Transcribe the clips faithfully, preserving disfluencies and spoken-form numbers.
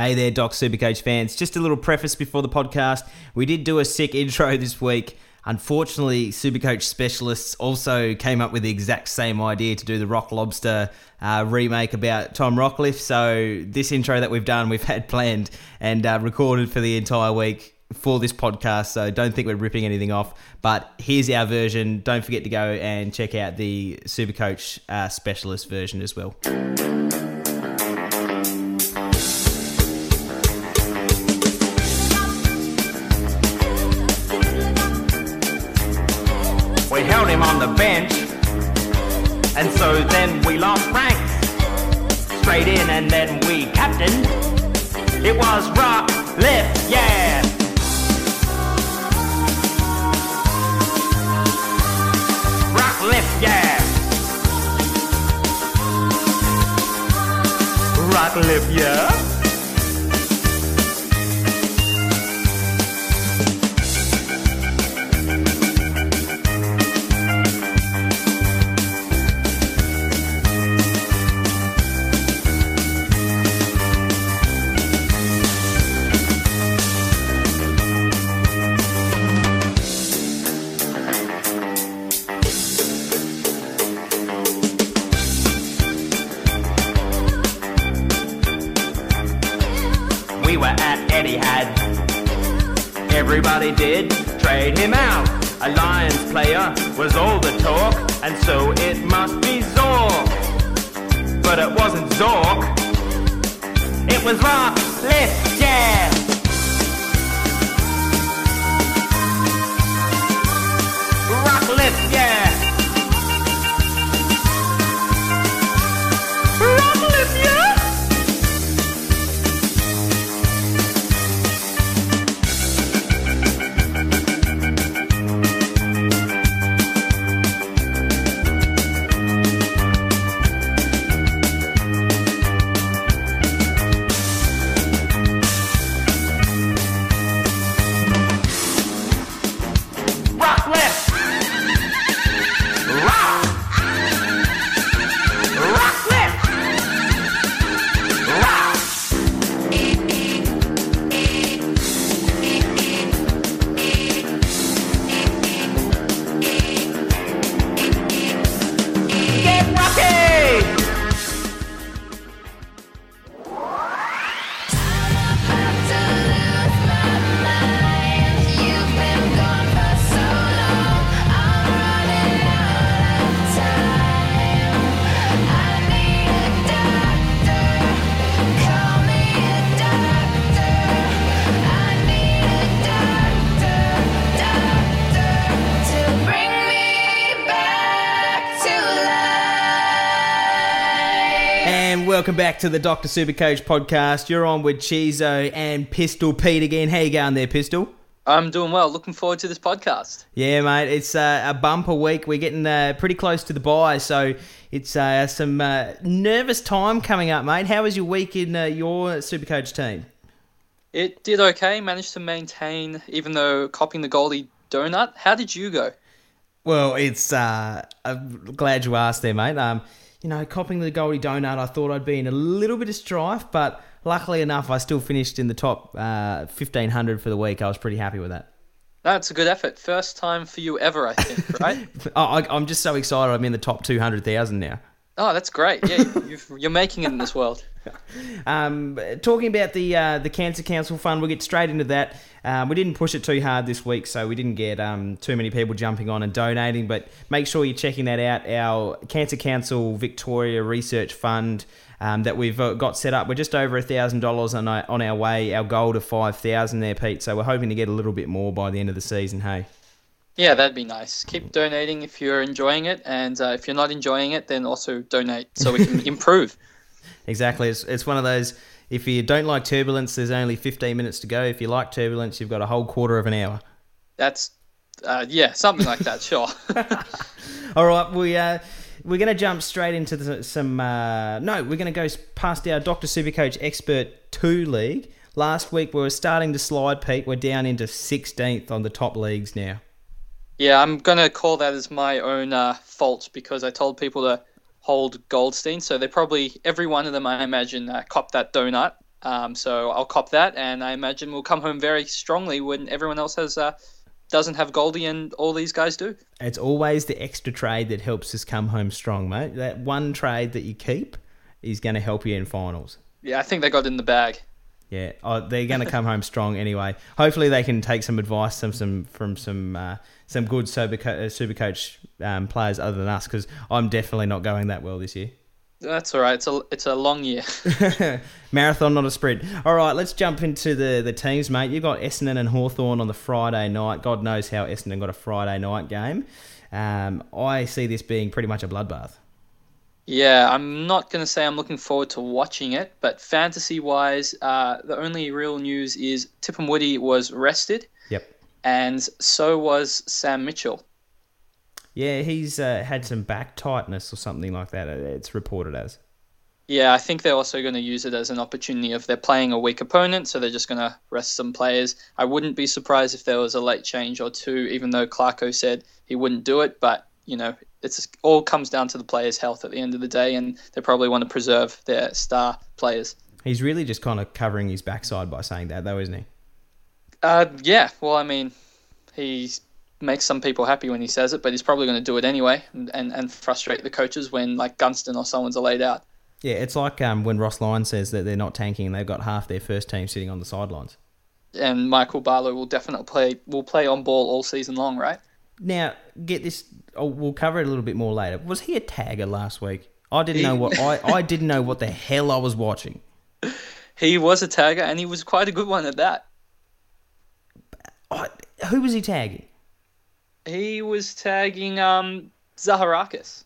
Hey there, Doc Supercoach fans. Just a little preface before the podcast. We did do a sick intro this week. Unfortunately, Supercoach specialists also came up with the exact same idea to do the Rock Lobster uh, remake about Tom Rockliffe. So this intro that we've done, we've had planned and uh, recorded for the entire week for this podcast. So don't think we're ripping anything off. But here's our version. Don't forget to go and check out the Supercoach uh, specialist version as well. The bench, and so then we lost rank straight in, and then we captained. It was Rockliffe, yeah. Rockliffe, yeah. Rockliffe, yeah. Everybody did trade him out. A Lions player was all the talk, and so it must be Zork. But it wasn't Zork. It was Rockliffe, yeah. Rockliffe, yeah. Rockliffe, yeah. Welcome back to the Doctor Supercoach podcast. You're on with Chizo and Pistol Pete again. How you going there, Pistol? I'm doing well. Looking forward to this podcast. Yeah, mate. It's uh, a bumper week. We're getting uh, pretty close to the bye, so it's uh, some uh, nervous time coming up, mate. How was your week in uh, your Supercoach team? It did okay. Managed to maintain, even though copping the Goldie donut. How did you go? Well, it's. Uh, I'm glad you asked there, mate. Um. You know, copping the Goldie donut, I thought I'd be in a little bit of strife, but luckily enough, I still finished in the top uh, fifteen hundred for the week. I was pretty happy with that. That's a good effort. First time for you ever, I think, right? oh, I, I'm just so excited. I'm in the top two hundred thousand now. Oh, that's great. Yeah, you've, you're making it in this world. um, talking about the uh, the Cancer Council Fund, we'll get straight into that. Um, we didn't push it too hard this week, so we didn't get um, too many people jumping on and donating, but make sure you're checking that out. Our Cancer Council Victoria Research Fund um, that we've got set up, we're just over one thousand dollars on our, on our way, our goal to five thousand dollars there, Pete, so we're hoping to get a little bit more by the end of the season, hey? Yeah, that'd be nice. Keep donating if you're enjoying it, and uh, if you're not enjoying it, then also donate so we can improve. Exactly. It's, it's one of those... If you don't like turbulence, there's only fifteen minutes to go. If you like turbulence, you've got a whole quarter of an hour. That's, uh, yeah, something like that, sure. All right, we, uh, we're going to jump straight into the, some... Uh, no, we're going to go past our Doctor Supercoach Expert two league. Last week, we were starting to slide, Pete. We're down into sixteenth on the top leagues now. Yeah, I'm going to call that as my own uh, fault because I told people to... hold Goldstein, so they probably every one of them I imagine uh, copped that donut Um, so I'll cop that, and I imagine we'll come home very strongly when everyone else has uh, doesn't have Goldie and all these guys do. It's always the extra trade that helps us come home strong, mate. That one trade that you keep is going to help you in finals. Yeah, I think they got it in the bag. Yeah, oh, they're going to come home strong anyway. Hopefully they can take some advice some, some, from some uh, some good Superco- Supercoach um, players other than us, because I'm definitely not going that well this year. That's all right. It's a it's a long year. Marathon, not a sprint. All right, let's jump into the, the teams, mate. You've got Essendon and Hawthorne on the Friday night. God knows how Essendon got a Friday night game. Um, I see this being pretty much a bloodbath. Yeah, I'm not going to say I'm looking forward to watching it, but fantasy-wise, uh, the only real news is Tippum Woody was rested. Yep. And so was Sam Mitchell. Yeah, he's uh, had some back tightness or something like that, it's reported as. Yeah, I think they're also going to use it as an opportunity if they're playing a weak opponent, so they're just going to rest some players. I wouldn't be surprised if there was a late change or two, even though Clarko said he wouldn't do it, but, you know, it's all comes down to the players' health at the end of the day, and they probably want to preserve their star players. He's really just kind of covering his backside by saying that, though, isn't he? Uh, yeah, well, I mean, he makes some people happy when he says it, but he's probably going to do it anyway and, and, and frustrate the coaches when, like, Gunston or someone's are laid out. Yeah, it's like um, when Ross Lyon says that they're not tanking and they've got half their first team sitting on the sidelines. And Michael Barlow will definitely play, will play on ball all season long, right? Now, get this. Oh, we'll cover it a little bit more later. Was he a tagger last week? I didn't know what I, I didn't know what the hell I was watching. He was a tagger, and he was quite a good one at that. I, who was he tagging? He was tagging um, Zaharakis.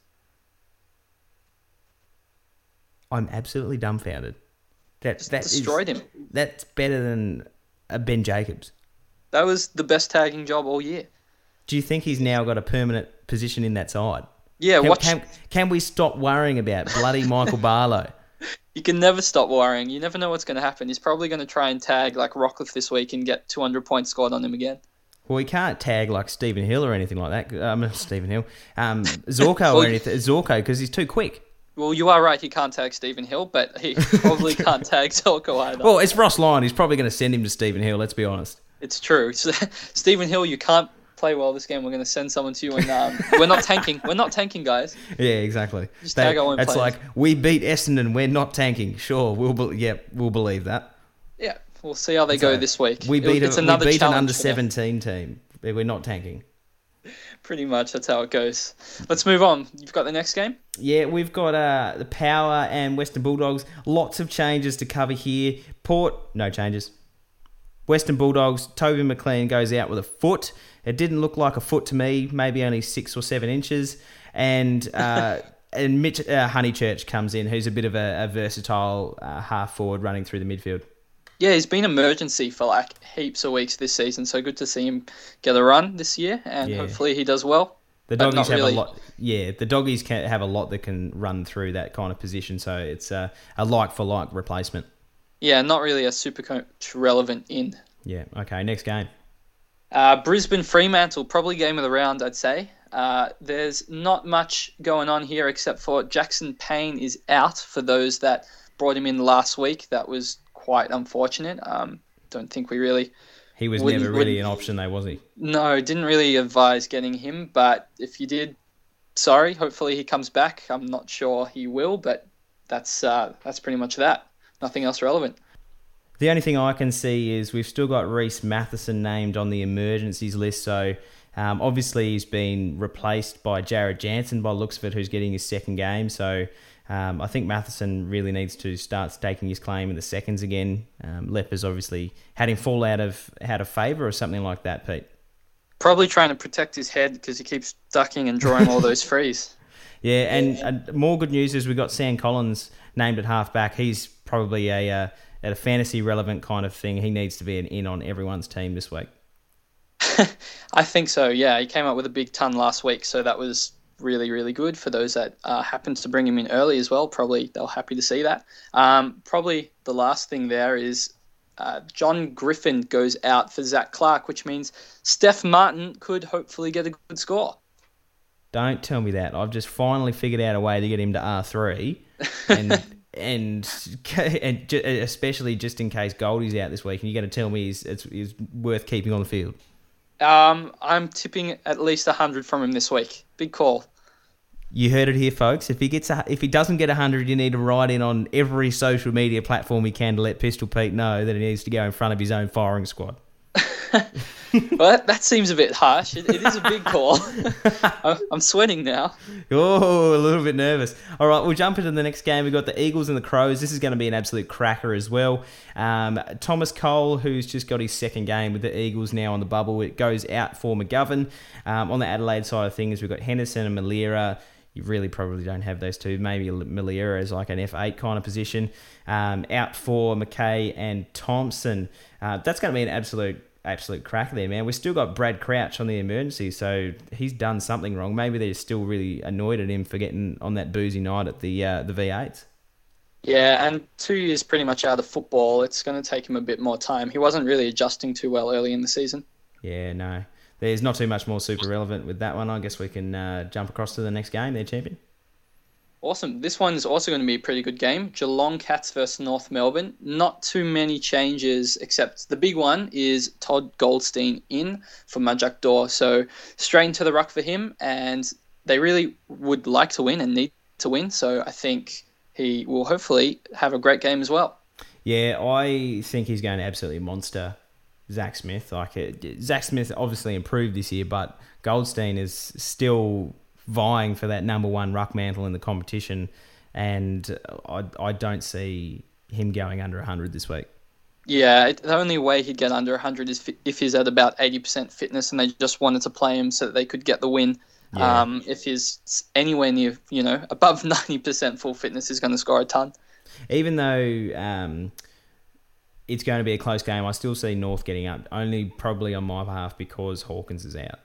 I'm absolutely dumbfounded. That Just that destroyed is, him. That's better than uh, Ben Jacobs. That was the best tagging job all year. Do you think he's now got a permanent position in that side? Yeah, can, watch. Can, can we stop worrying about bloody Michael Barlow? You can never stop worrying. You never know what's going to happen. He's probably going to try and tag like Rockliffe this week and get two hundred points scored on him again. Well, he can't tag like Stephen Hill or anything like that. Um, Stephen Hill, um, Zorko well, or anything. Zorko, because he's too quick. Well, you are right. He can't tag Stephen Hill, but he probably can't tag Zorko either. Well, it's Ross Lyon. He's probably going to send him to Stephen Hill. Let's be honest. It's true. So, Stephen Hill, you can't play well this game, we're going to send someone to you, and um, we're not tanking we're not tanking guys. Yeah, exactly. Just tag our own players. It's like, we beat Essendon, we're not tanking. Sure, we'll be- yeah we'll believe that. Yeah, we'll see how they so go this week. We beat, it, a, it's another we beat an under seventeen team, we're not tanking. Pretty much, that's how it goes. Let's move on. You've got the next game? Yeah, we've got uh, the Power and Western Bulldogs. Lots of changes to cover here. Port, no changes. Western Bulldogs, Toby McLean goes out with a foot. It didn't look like a foot to me, maybe only six or seven inches. And uh, and Mitch uh, Honeychurch comes in, who's a bit of a, a versatile uh, half forward running through the midfield. Yeah, he's been emergency for like heaps of weeks this season, so good to see him get a run this year, and yeah. Hopefully he does well. The doggies have really. a lot. Yeah, the doggies can have a lot that can run through that kind of position, so it's a, a like for like replacement. Yeah, not really a super coach relevant in. Yeah, okay, next game. Uh, Brisbane Fremantle, probably game of the round, I'd say. Uh, there's not much going on here except for Jackson Payne is out for those that brought him in last week. That was quite unfortunate. Um, don't think we really... He was never really an option though, was he? No, didn't really advise getting him, but if you did, sorry. Hopefully he comes back. I'm not sure he will, but that's uh, that's pretty much that. Nothing else relevant. The only thing I can see is we've still got Reece Matheson named on the emergencies list. So um, obviously he's been replaced by Jared Jansen by the looks of it, who's getting his second game. So um, I think Matheson really needs to start staking his claim in the seconds again. Um, Leppers obviously had him fall out of out of favour or something like that, Pete. Probably trying to protect his head because he keeps ducking and drawing all those frees. Yeah, and yeah. Uh, more good news is we got Sam Collins named at halfback. He's probably a uh, at a fantasy relevant kind of thing. He needs to be an in on everyone's team this week. I think so. Yeah, he came up with a big ton last week, so that was really really good for those that uh, happened to bring him in early as well. Probably they're happy to see that. Um, probably the last thing there is uh, John Griffin goes out for Zach Clark, which means Steph Martin could hopefully get a good score. Don't tell me that. I've just finally figured out a way to get him to R three and And and especially just in case Goldie's out this week, and you're going to tell me he's, it's, he's worth keeping on the field? Um, I'm tipping at least one hundred from him this week. Big call. You heard it here, folks. If he gets a, if he doesn't get one hundred, you need to write in on every social media platform he can to let Pistol Pete know that he needs to go in front of his own firing squad. Well, that, that seems a bit harsh. It, it is a big call. I'm, I'm sweating now. Oh, a little bit nervous. All right, we'll jump into the next game. We've got the Eagles and the Crows. This is going to be an absolute cracker as well. Um, Thomas Cole, who's just got his second game with the Eagles now on the bubble, it goes out for McGovern. Um, on the Adelaide side of things, we've got Henderson and Malera. You really probably don't have those two. Maybe Malera is like an F eight kind of position. Um, out for McKay and Thompson. Uh, that's going to be an absolute... absolute crack there, man. We've still got Brad Crouch on the emergency, so he's done something wrong. Maybe they're still really annoyed at him for getting on that boozy night at the uh, the V eights. Yeah, and two years pretty much out of football. It's going to take him a bit more time. He wasn't really adjusting too well early in the season. Yeah, no. There's not too much more super relevant with that one. I guess we can uh, jump across to the next game there, champion. Awesome. This one's also going to be a pretty good game. Geelong Cats versus North Melbourne. Not too many changes, except the big one is Todd Goldstein in for Majak Dor. So straight into the ruck for him, and they really would like to win and need to win. So I think he will hopefully have a great game as well. Yeah, I think he's going to absolutely monster Zach Smith. Like it, Zach Smith obviously improved this year, but Goldstein is still... vying for that number one ruck mantle in the competition, and I, I don't see him going under one hundred this week. Yeah, it, the only way he'd get under one hundred is fi- if he's at about eighty percent fitness and they just wanted to play him so that they could get the win. Yeah. Um, if he's anywhere near, you know, above ninety percent full fitness, he's going to score a ton. Even though um, it's going to be a close game, I still see North getting up, only probably on my behalf because Hawkins is out.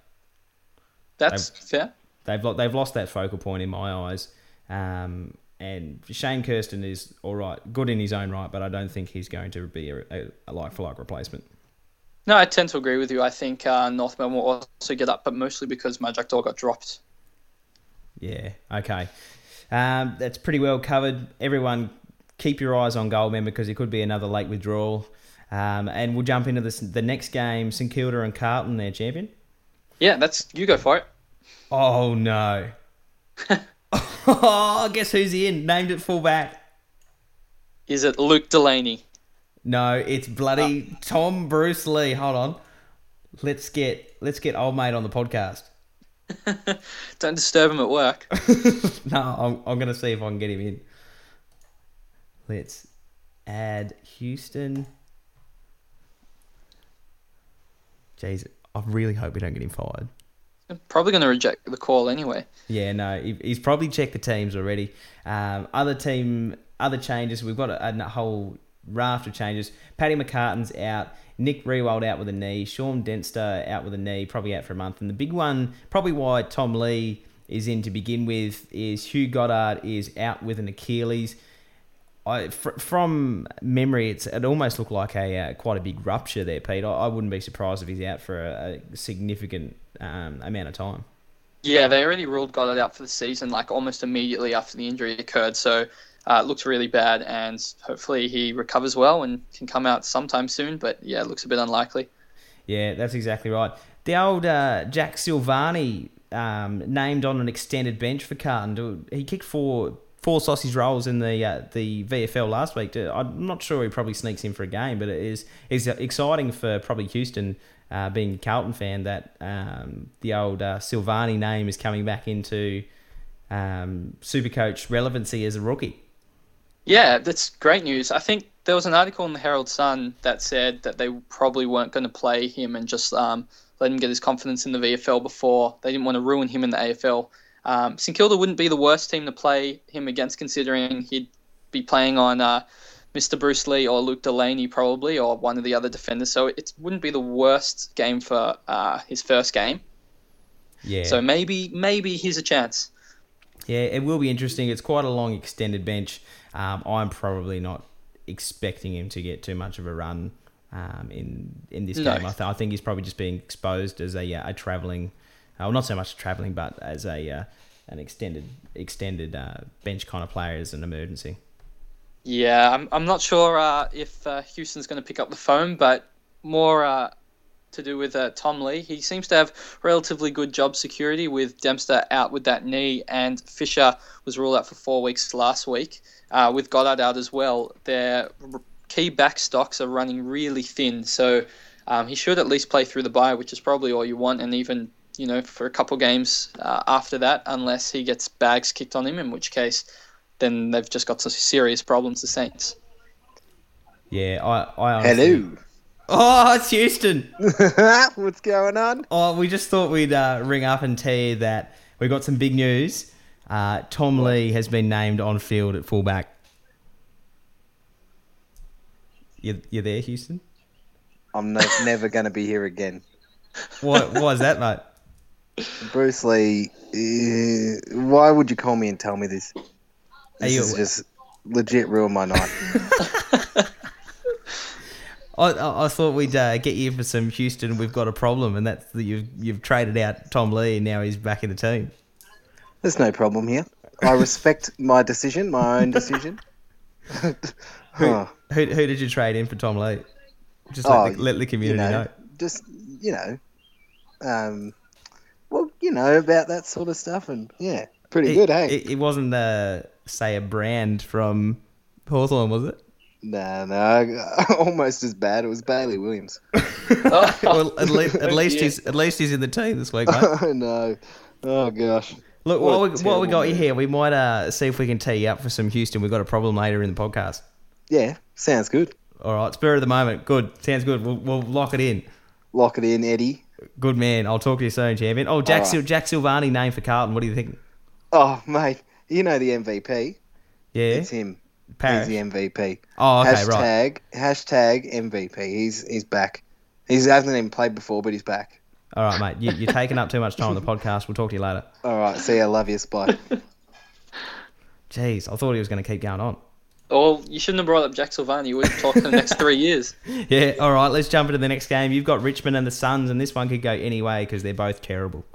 That's They've- fair. They've lost, they've lost that focal point in my eyes. Um, and Shane Kirsten is all right, good in his own right, but I don't think he's going to be a, a, a like-for-like replacement. No, I tend to agree with you. I think uh, North Melbourne will also get up, but mostly because Majak Dor got dropped. Yeah, okay. Um, that's pretty well covered. Everyone, keep your eyes on Goldman because it could be another late withdrawal. Um, and we'll jump into this, the next game, St Kilda and Carlton, their champion. Yeah, that's you go for it. Oh, no. Oh, guess who's in? Named it fullback. Is it Luke Delaney? No, it's bloody oh. Tom Bruce Lee. Hold on. Let's get let's get old mate on the podcast. Don't disturb him at work. No, I'm, I'm going to see if I can get him in. Let's add Houston. Jeez, I really hope we don't get him fired. Probably going to reject the call anyway. Yeah, no, he's probably checked the teams already. Um, other team, other changes. We've got a, a whole raft of changes. Paddy McCartan's out. Nick Riewoldt out with a knee. Sean Dempster out with a knee, probably out for a month. And the big one, probably why Tom Lee is in to begin with, is Hugh Goddard is out with an Achilles. I, fr- from memory, it's, it almost looked like a uh, quite a big rupture there, Pete. I, I wouldn't be surprised if he's out for a, a significant um, amount of time. Yeah, they already ruled Goddard out for the season, like almost immediately after the injury occurred. So uh, it looks really bad, and hopefully he recovers well and can come out sometime soon. But yeah, it looks a bit unlikely. Yeah, that's exactly right. The old uh, Jack Silvagni um, named on an extended bench for Carlton. He kicked four. Four sausage rolls in the uh, the V F L last week. I'm not sure he probably sneaks in for a game, but it is is exciting for probably Houston, uh, being a Carlton fan, that um, the old uh, Silvagni name is coming back into um, Supercoach relevancy as a rookie. Yeah, that's great news. I think there was an article in the Herald Sun that said that they probably weren't going to play him and just um, let him get his confidence in the V F L before. They didn't want to ruin him in the A F L. Um, St Kilda wouldn't be the worst team to play him against, considering he'd be playing on uh, Mister Bruce Lee or Luke Delaney probably, or one of the other defenders. So it wouldn't be the worst game for uh, his first game. Yeah. So maybe maybe here's a chance. Yeah, it will be interesting. It's quite a long extended bench. Um, I'm probably not expecting him to get too much of a run um, in in this no. game. I, th- I think he's probably just being exposed as a, a travelling. Well, not so much travelling, but as a uh, an extended extended uh, bench kind of player as an emergency. Yeah, I'm I'm not sure uh, if uh, Houston's going to pick up the phone, but more uh, to do with uh, Tom Lee. He seems to have relatively good job security with Dempster out with that knee, and Fisher was ruled out for four weeks last week. Uh, with Goddard out as well, their key back stocks are running really thin, so um, he should at least play through the bye, which is probably all you want, and even, you know, for a couple games uh, after that, unless he gets bags kicked on him, in which case then they've just got some serious problems, the Saints. Yeah, I... I honestly... Hello. Oh, it's Houston. What's going on? Oh, we just thought we'd uh, ring up and tell you that we got some big news. Uh, Tom Lee has been named on field at fullback. You, you there, Houston? I'm no, never going to be here again. What was that, mate? Bruce Lee, uh, why would you call me and tell me this? This you, is just legit ruined my night. I, I, I thought we'd uh, get you for some Houston, we've got a problem, and that's that you've, you've traded out Tom Lee and now he's back in the team. There's no problem here. I respect my decision, my own decision. who, oh. who who did you trade in for Tom Lee? Just oh, let, the, let the community you know, know. Just, you know, um, well, you know, about that sort of stuff, and yeah, pretty it, good, hey? It, it wasn't the... Uh, say a brand from Hawthorne, was it? Nah, no, almost as bad. It was Bailey Williams. Well, at least, at least yeah. he's at least he's in the team this week, mate. Oh no, oh gosh. Look, what while we while we got man. you here, we might uh, see if we can tee you up for some Houston. We've got a problem later in the podcast. Yeah, sounds good. All right, spur of the moment. Good, sounds good. We'll, we'll lock it in. Lock it in, Eddie. Good man. I'll talk to you soon, champion. Oh, Jack right. Sil- Jack Silvagni named for Carlton. What do you think? Oh, mate. You know the M V P. Yeah. It's him. Parish. He's the M V P. Oh, okay, hashtag, right. Hashtag M V P. He's he's back. He hasn't even played before, but he's back. All right, mate. You, you're taking up too much time on the podcast. We'll talk to you later. All right. See you. I love you. Bye. Jeez, I thought he was going to keep going on. Oh, you shouldn't have brought up Jack Silvagni. You would have talked for the next three years. Yeah, all right. Let's jump into the next game. You've got Richmond and the Suns, and this one could go any way because they're both terrible.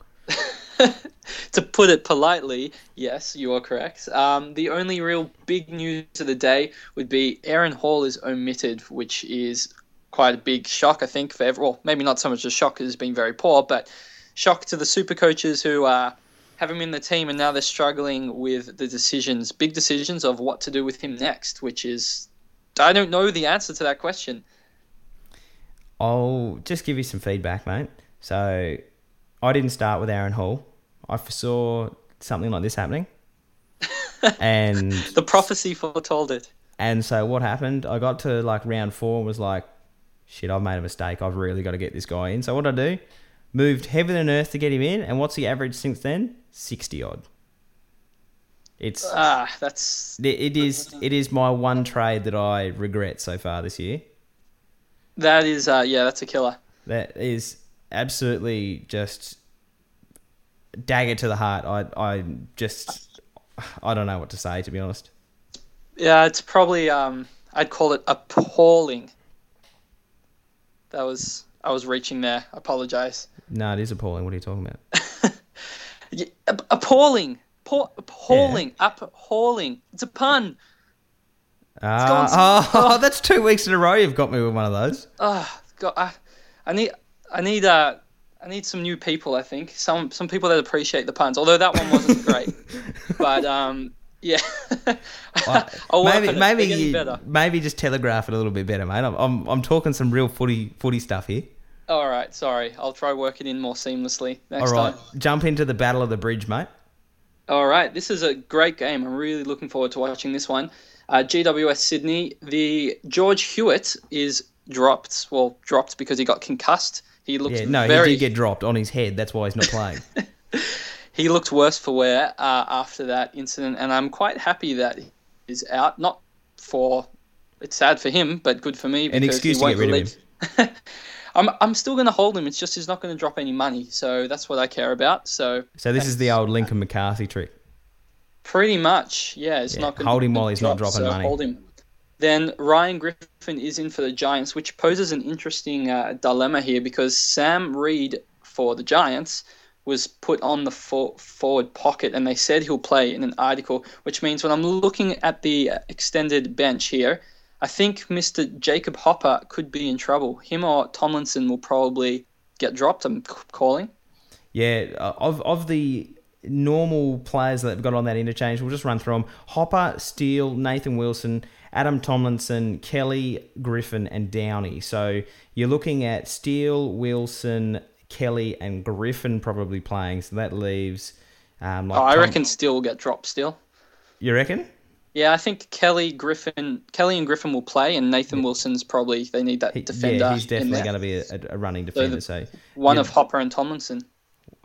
To put it politely, yes, you are correct. Um, the only real big news of the day would be Aaron Hall is omitted, which is quite a big shock, I think, for everyone. Well, maybe not so much a shock because he's been very poor, but shock to the super coaches who uh, have him in the team and now they're struggling with the decisions, big decisions of what to do with him next, which is, I don't know the answer to that question. I'll just give you some feedback, mate. So I didn't start with Aaron Hall. I foresaw something like this happening. And the prophecy foretold it. And so what happened, I got to like round four and was like, shit, I've made a mistake. I've really got to get this guy in. So what did I do? Moved heaven and earth to get him in. And what's the average since then? sixty odd. It's ah, that's it, it is it is my one trade that I regret so far this year. That is, uh, yeah, that's a killer. That is absolutely just... dagger to the heart. I I just I don't know what to say, to be honest. Yeah, it's probably um I'd call it appalling. That was I was reaching there. I apologise. No, it is appalling. What are you talking about? yeah, appalling, Paw- appalling, yeah. appalling. It's a pun. Uh, it's oh, oh, that's two weeks in a row. You've got me with one of those. Oh God, I I need I need uh. I need some new people, I think. Some some people that appreciate the puns, although that one wasn't great. But, um, yeah. I'll maybe work on maybe, it. You, maybe just telegraph it a little bit better, mate. I'm I'm, I'm talking some real footy, footy stuff here. All right, sorry. I'll try work it in more seamlessly next time. All right, time. Jump into the Battle of the Bridge, mate. All right, this is a great game. I'm really looking forward to watching this one. Uh, G W S Sydney, the George Hewitt is dropped, well, dropped because he got concussed. He looked yeah, no, very... he did get dropped on his head. That's why he's not playing. He looked worse for wear uh, after that incident, and I'm quite happy that he's out. Not for... It's sad for him, but good for me. An excuse to get rid of him. I'm, I'm still going to hold him. It's just he's not going to drop any money, so that's what I care about. So so this is the old Lincoln McCarthy trick? Pretty much, yeah. It's yeah, not good. Hold him while he's drop, not dropping so money. Hold him. Then Ryan Griffin is in for the Giants, which poses an interesting uh, dilemma here because Sam Reid for the Giants was put on the for- forward pocket, and they said he'll play in an article, which means when I'm looking at the extended bench here, I think Mister Jacob Hopper could be in trouble. Him or Tomlinson will probably get dropped, I'm calling. Yeah, of of the normal players that they've got on that interchange, we'll just run through them. Hopper, Steele, Nathan Wilson, Adam Tomlinson, Kelly, Griffin, and Downey. So you're looking at Steele, Wilson, Kelly, and Griffin probably playing. So that leaves... Um, like oh, I Tom- reckon Steele will get dropped still. You reckon? Yeah, I think Kelly Griffin, Kelly and Griffin will play, and Nathan Wilson's probably, they need that he, defender. Yeah, he's definitely going to be a, a running defender. So, the, so one yeah. of Hopper and Tomlinson.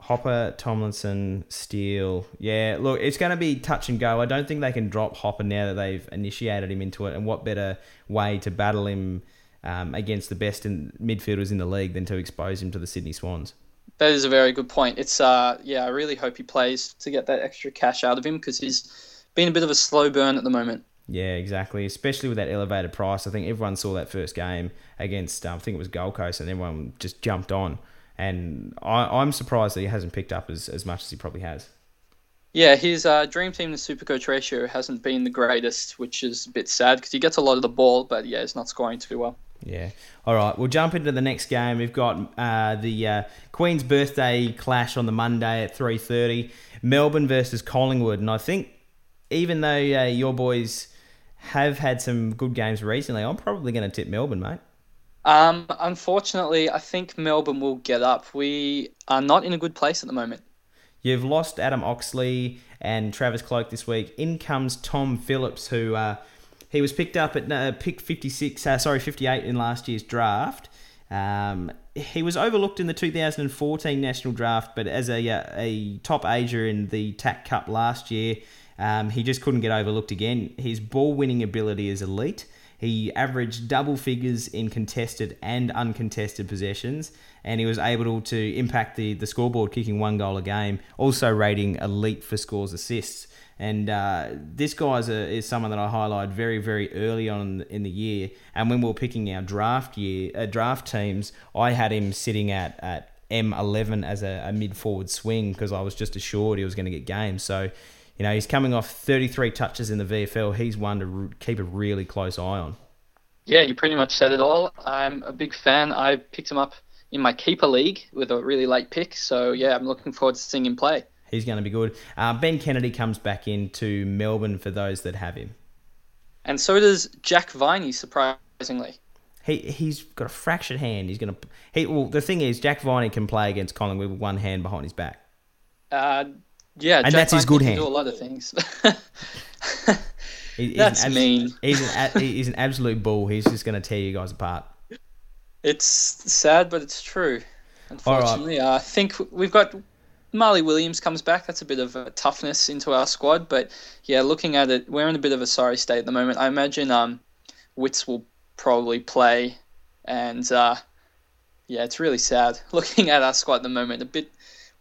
Hopper, Tomlinson, Steele. Yeah, look, it's going to be touch and go. I don't think they can drop Hopper now that they've initiated him into it. And what better way to battle him um, against the best in, midfielders in the league than to expose him to the Sydney Swans? That is a very good point. It's uh, yeah, I really hope he plays to get that extra cash out of him, because he's been a bit of a slow burn at the moment. Yeah, exactly. Especially with that elevated price. I think everyone saw that first game against, um, I think it was Gold Coast, and everyone just jumped on. And I, I'm surprised that he hasn't picked up as, as much as he probably has. Yeah, his uh, dream team, the Supercoach ratio, hasn't been the greatest, which is a bit sad because he gets a lot of the ball, but yeah, he's not scoring too well. Yeah. All right, we'll jump into the next game. We've got uh, the uh, Queen's Birthday clash on the Monday at three thirty, Melbourne versus Collingwood. And I think even though uh, your boys have had some good games recently, I'm probably going to tip Melbourne, mate. Um, unfortunately, I think Melbourne will get up. We are not in a good place at the moment. You've lost Adam Oxley and Travis Cloke this week. In comes Tom Phillips, who uh, he was picked up at uh, pick fifty-six, uh, sorry, fifty-eight in last year's draft. Um, he was overlooked in the two thousand fourteen national draft, but as a uh, a top ager in the T A C Cup last year, um, he just couldn't get overlooked again. His ball-winning ability is elite. He averaged double figures in contested and uncontested possessions, and he was able to impact the, the scoreboard, kicking one goal a game, also rating elite for scores assists. And uh, this guy is, a, is someone that I highlighted very, very early on in the year. And when we were picking our draft year uh, draft teams, I had him sitting at, at M eleven as a, a mid-forward swing because I was just assured he was going to get games. So... You know, he's coming off thirty-three touches in the V F L. He's one to keep a really close eye on. Yeah, you pretty much said it all. I'm a big fan. I picked him up in my keeper league with a really late pick. So, yeah, I'm looking forward to seeing him play. He's going to be good. Uh, Ben Kennedy comes back into Melbourne for those that have him. And so does Jack Viney, surprisingly. He, he's got a fractured hand. He's going to... He, well, the thing is, Jack Viney can play against Collingwood with one hand behind his back. Uh... Yeah, and Jack that's his good hand. He can do a lot of things. he, he's that's an abs- mean. He's an, he's an absolute bull. He's just going to tear you guys apart. It's sad, but it's true. Unfortunately, right. I think we've got Marley Williams comes back. That's a bit of a toughness into our squad. But yeah, looking at it, we're in a bit of a sorry state at the moment. I imagine um, Witts will probably play, and uh, yeah, it's really sad looking at our squad at the moment. A bit.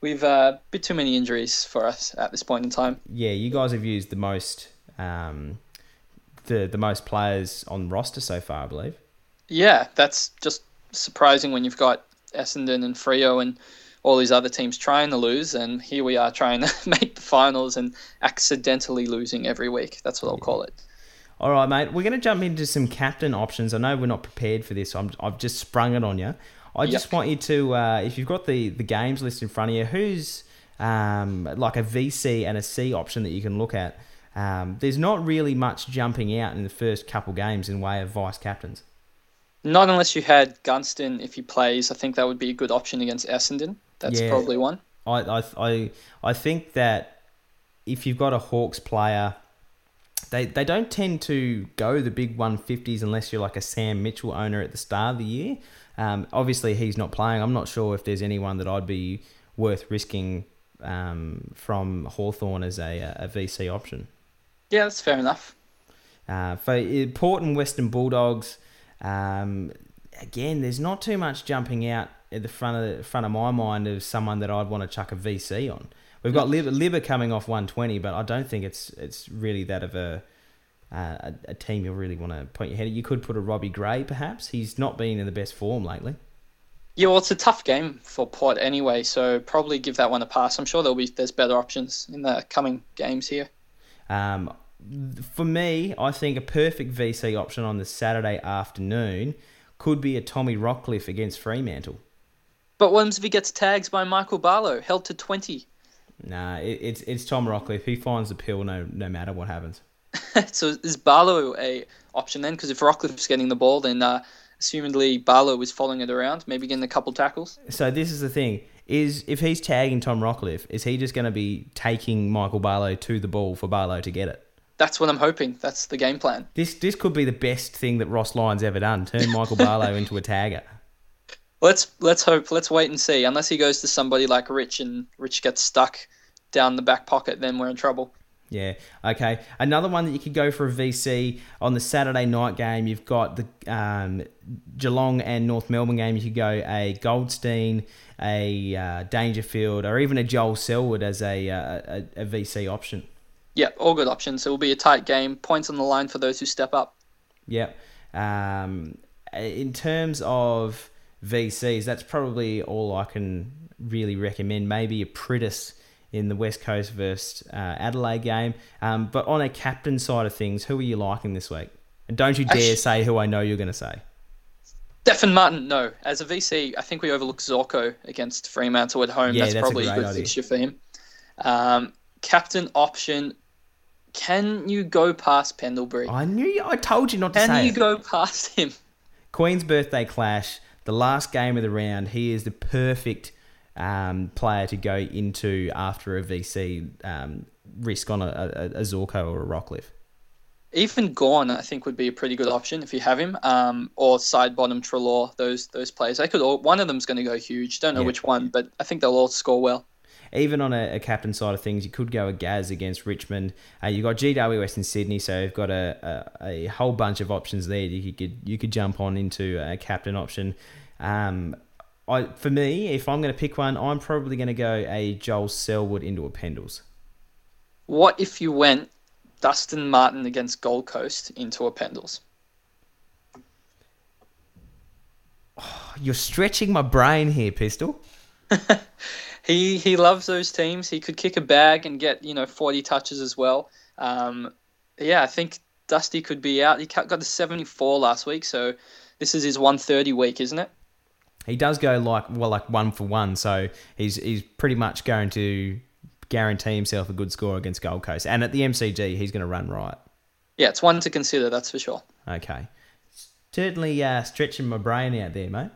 We've a uh, bit too many injuries for us at this point in time. Yeah, you guys have used the most um, the the most players on roster so far, I believe. Yeah, that's just surprising when you've got Essendon and Freo and all these other teams trying to lose, and here we are trying to make the finals and accidentally losing every week. That's what I'll yeah. call it. All right, mate. We're going to jump into some captain options. I know we're not prepared for this. I'm, I've just sprung it on you. I just yep. want you to, uh, if you've got the, the games list in front of you, who's um, like a V C and a C option that you can look at? Um, there's not really much jumping out in the first couple games in way of vice-captains. Not unless you had Gunston, if he plays. I think that would be a good option against Essendon. That's yeah. probably one. I, I I I think that if you've got a Hawks player, they, they don't tend to go the big one fifties unless you're like a Sam Mitchell owner at the start of the year. Um, obviously, he's not playing. I'm not sure if there's anyone that I'd be worth risking um, from Hawthorne as a, a V C option. Yeah, that's fair enough. Uh, for Port and Western Bulldogs, um, again, there's not too much jumping out at the front of the, front of my mind of someone that I'd want to chuck a V C on. We've got Lib- Libba coming off one twenty, but I don't think it's it's really that of a... Uh, a, a team you'll really want to point your head at. You could put a Robbie Gray, perhaps. He's not been in the best form lately. Yeah, well, it's a tough game for Port anyway, so probably give that one a pass. I'm sure there'll be there's better options in the coming games here. Um, for me, I think a perfect V C option on the Saturday afternoon could be a Tommy Rockliffe against Fremantle. But Williamsby gets tags by Michael Barlow, held to twenty. Nah, it, it's it's Tom Rockliffe. He finds the pill no no matter what happens. So is Barlow a option then? Because if Rockliffe's getting the ball, then... Uh, assumedly Barlow was following it around, maybe getting a couple tackles. So this is the thing, is if he's tagging Tom Rockliffe, is he just going to be taking Michael Barlow to the ball for Barlow to get it? That's what I'm hoping. That's the game plan. This this could be the best thing that Ross Lyon's ever done, turn Michael Barlow into a tagger. Let's let's hope. Let's wait and see. Unless he goes to somebody like Rich and Rich gets stuck down the back pocket, then we're in trouble. Yeah, okay. Another one that you could go for a V C on the Saturday night game, you've got the um, Geelong and North Melbourne game. You could go a Goldstein, a uh, Dangerfield, or even a Joel Selwood as a, uh, a, a V C option. Yeah, all good options. It will be a tight game. Points on the line for those who step up. Yeah. Um, in terms of V Cs, that's probably all I can really recommend. Maybe a Prittis in the West Coast versus uh, Adelaide game. Um, but on a captain side of things, who are you liking this week? And don't you dare say who I know you're going to say. Stephen Martin, no. As a V C, I think we overlooked Zorko against Fremantle at home. Yeah, that's, that's probably a, a good fixture for him. Um, captain option, can you go past Pendlebury? I knew. I told you not to can say Can you it. go past him? Queen's birthday clash, the last game of the round. He is the perfect... Um, player to go into after a V C um, risk on a, a, a Zorko or a Rockliffe. Even Gawn, I think, would be a pretty good option if you have him, um, or side bottom Trelaw. Those those players, they could all, one of them's going to go huge. Don't know yeah. which one, but I think they'll all score well. Even on a, a captain side of things, you could go a Gaz against Richmond. Uh, you got G W S in Sydney, so you've got a, a a whole bunch of options there. You could you could jump on into a captain option. Um, I, for me, if I'm going to pick one, I'm probably going to go a Joel Selwood into a Pendles. What if you went Dustin Martin against Gold Coast into a Pendles? Oh, you're stretching my brain here, Pistol. he he loves those teams. He could kick a bag and get, you know, forty touches as well. Um, yeah, I think Dusty could be out. He got the seventy-four last week, so this is his one thirty week, isn't it? He does go like well, like one for one, so he's he's pretty much going to guarantee himself a good score against Gold Coast, and at the M C G he's going to run right. Yeah, it's one to consider, that's for sure. Okay, certainly uh, stretching my brain out there, mate.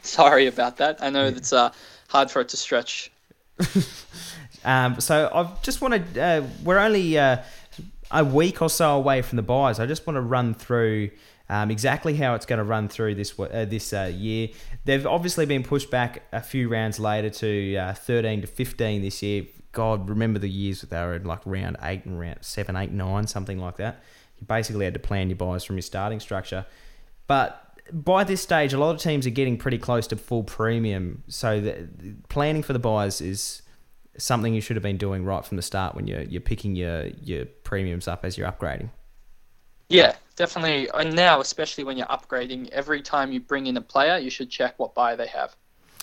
Sorry about that. I know yeah. that's uh, hard for it to stretch. um, so I just wanted uh, we're only uh, a week or so away from the buys. I just want to run through. Um, exactly how it's going to run through this uh, this uh, year. They've obviously been pushed back a few rounds later to uh, thirteen to fifteen this year. God, remember the years that they were in like round eight and round seven, eight, nine, something like that. You basically had to plan your buys from your starting structure. But by this stage, a lot of teams are getting pretty close to full premium. So the, planning for the buys is something you should have been doing right from the start when you're you're picking your your premiums up as you're upgrading. Yeah, definitely. And now, especially when you're upgrading, every time you bring in a player, you should check what buy they have.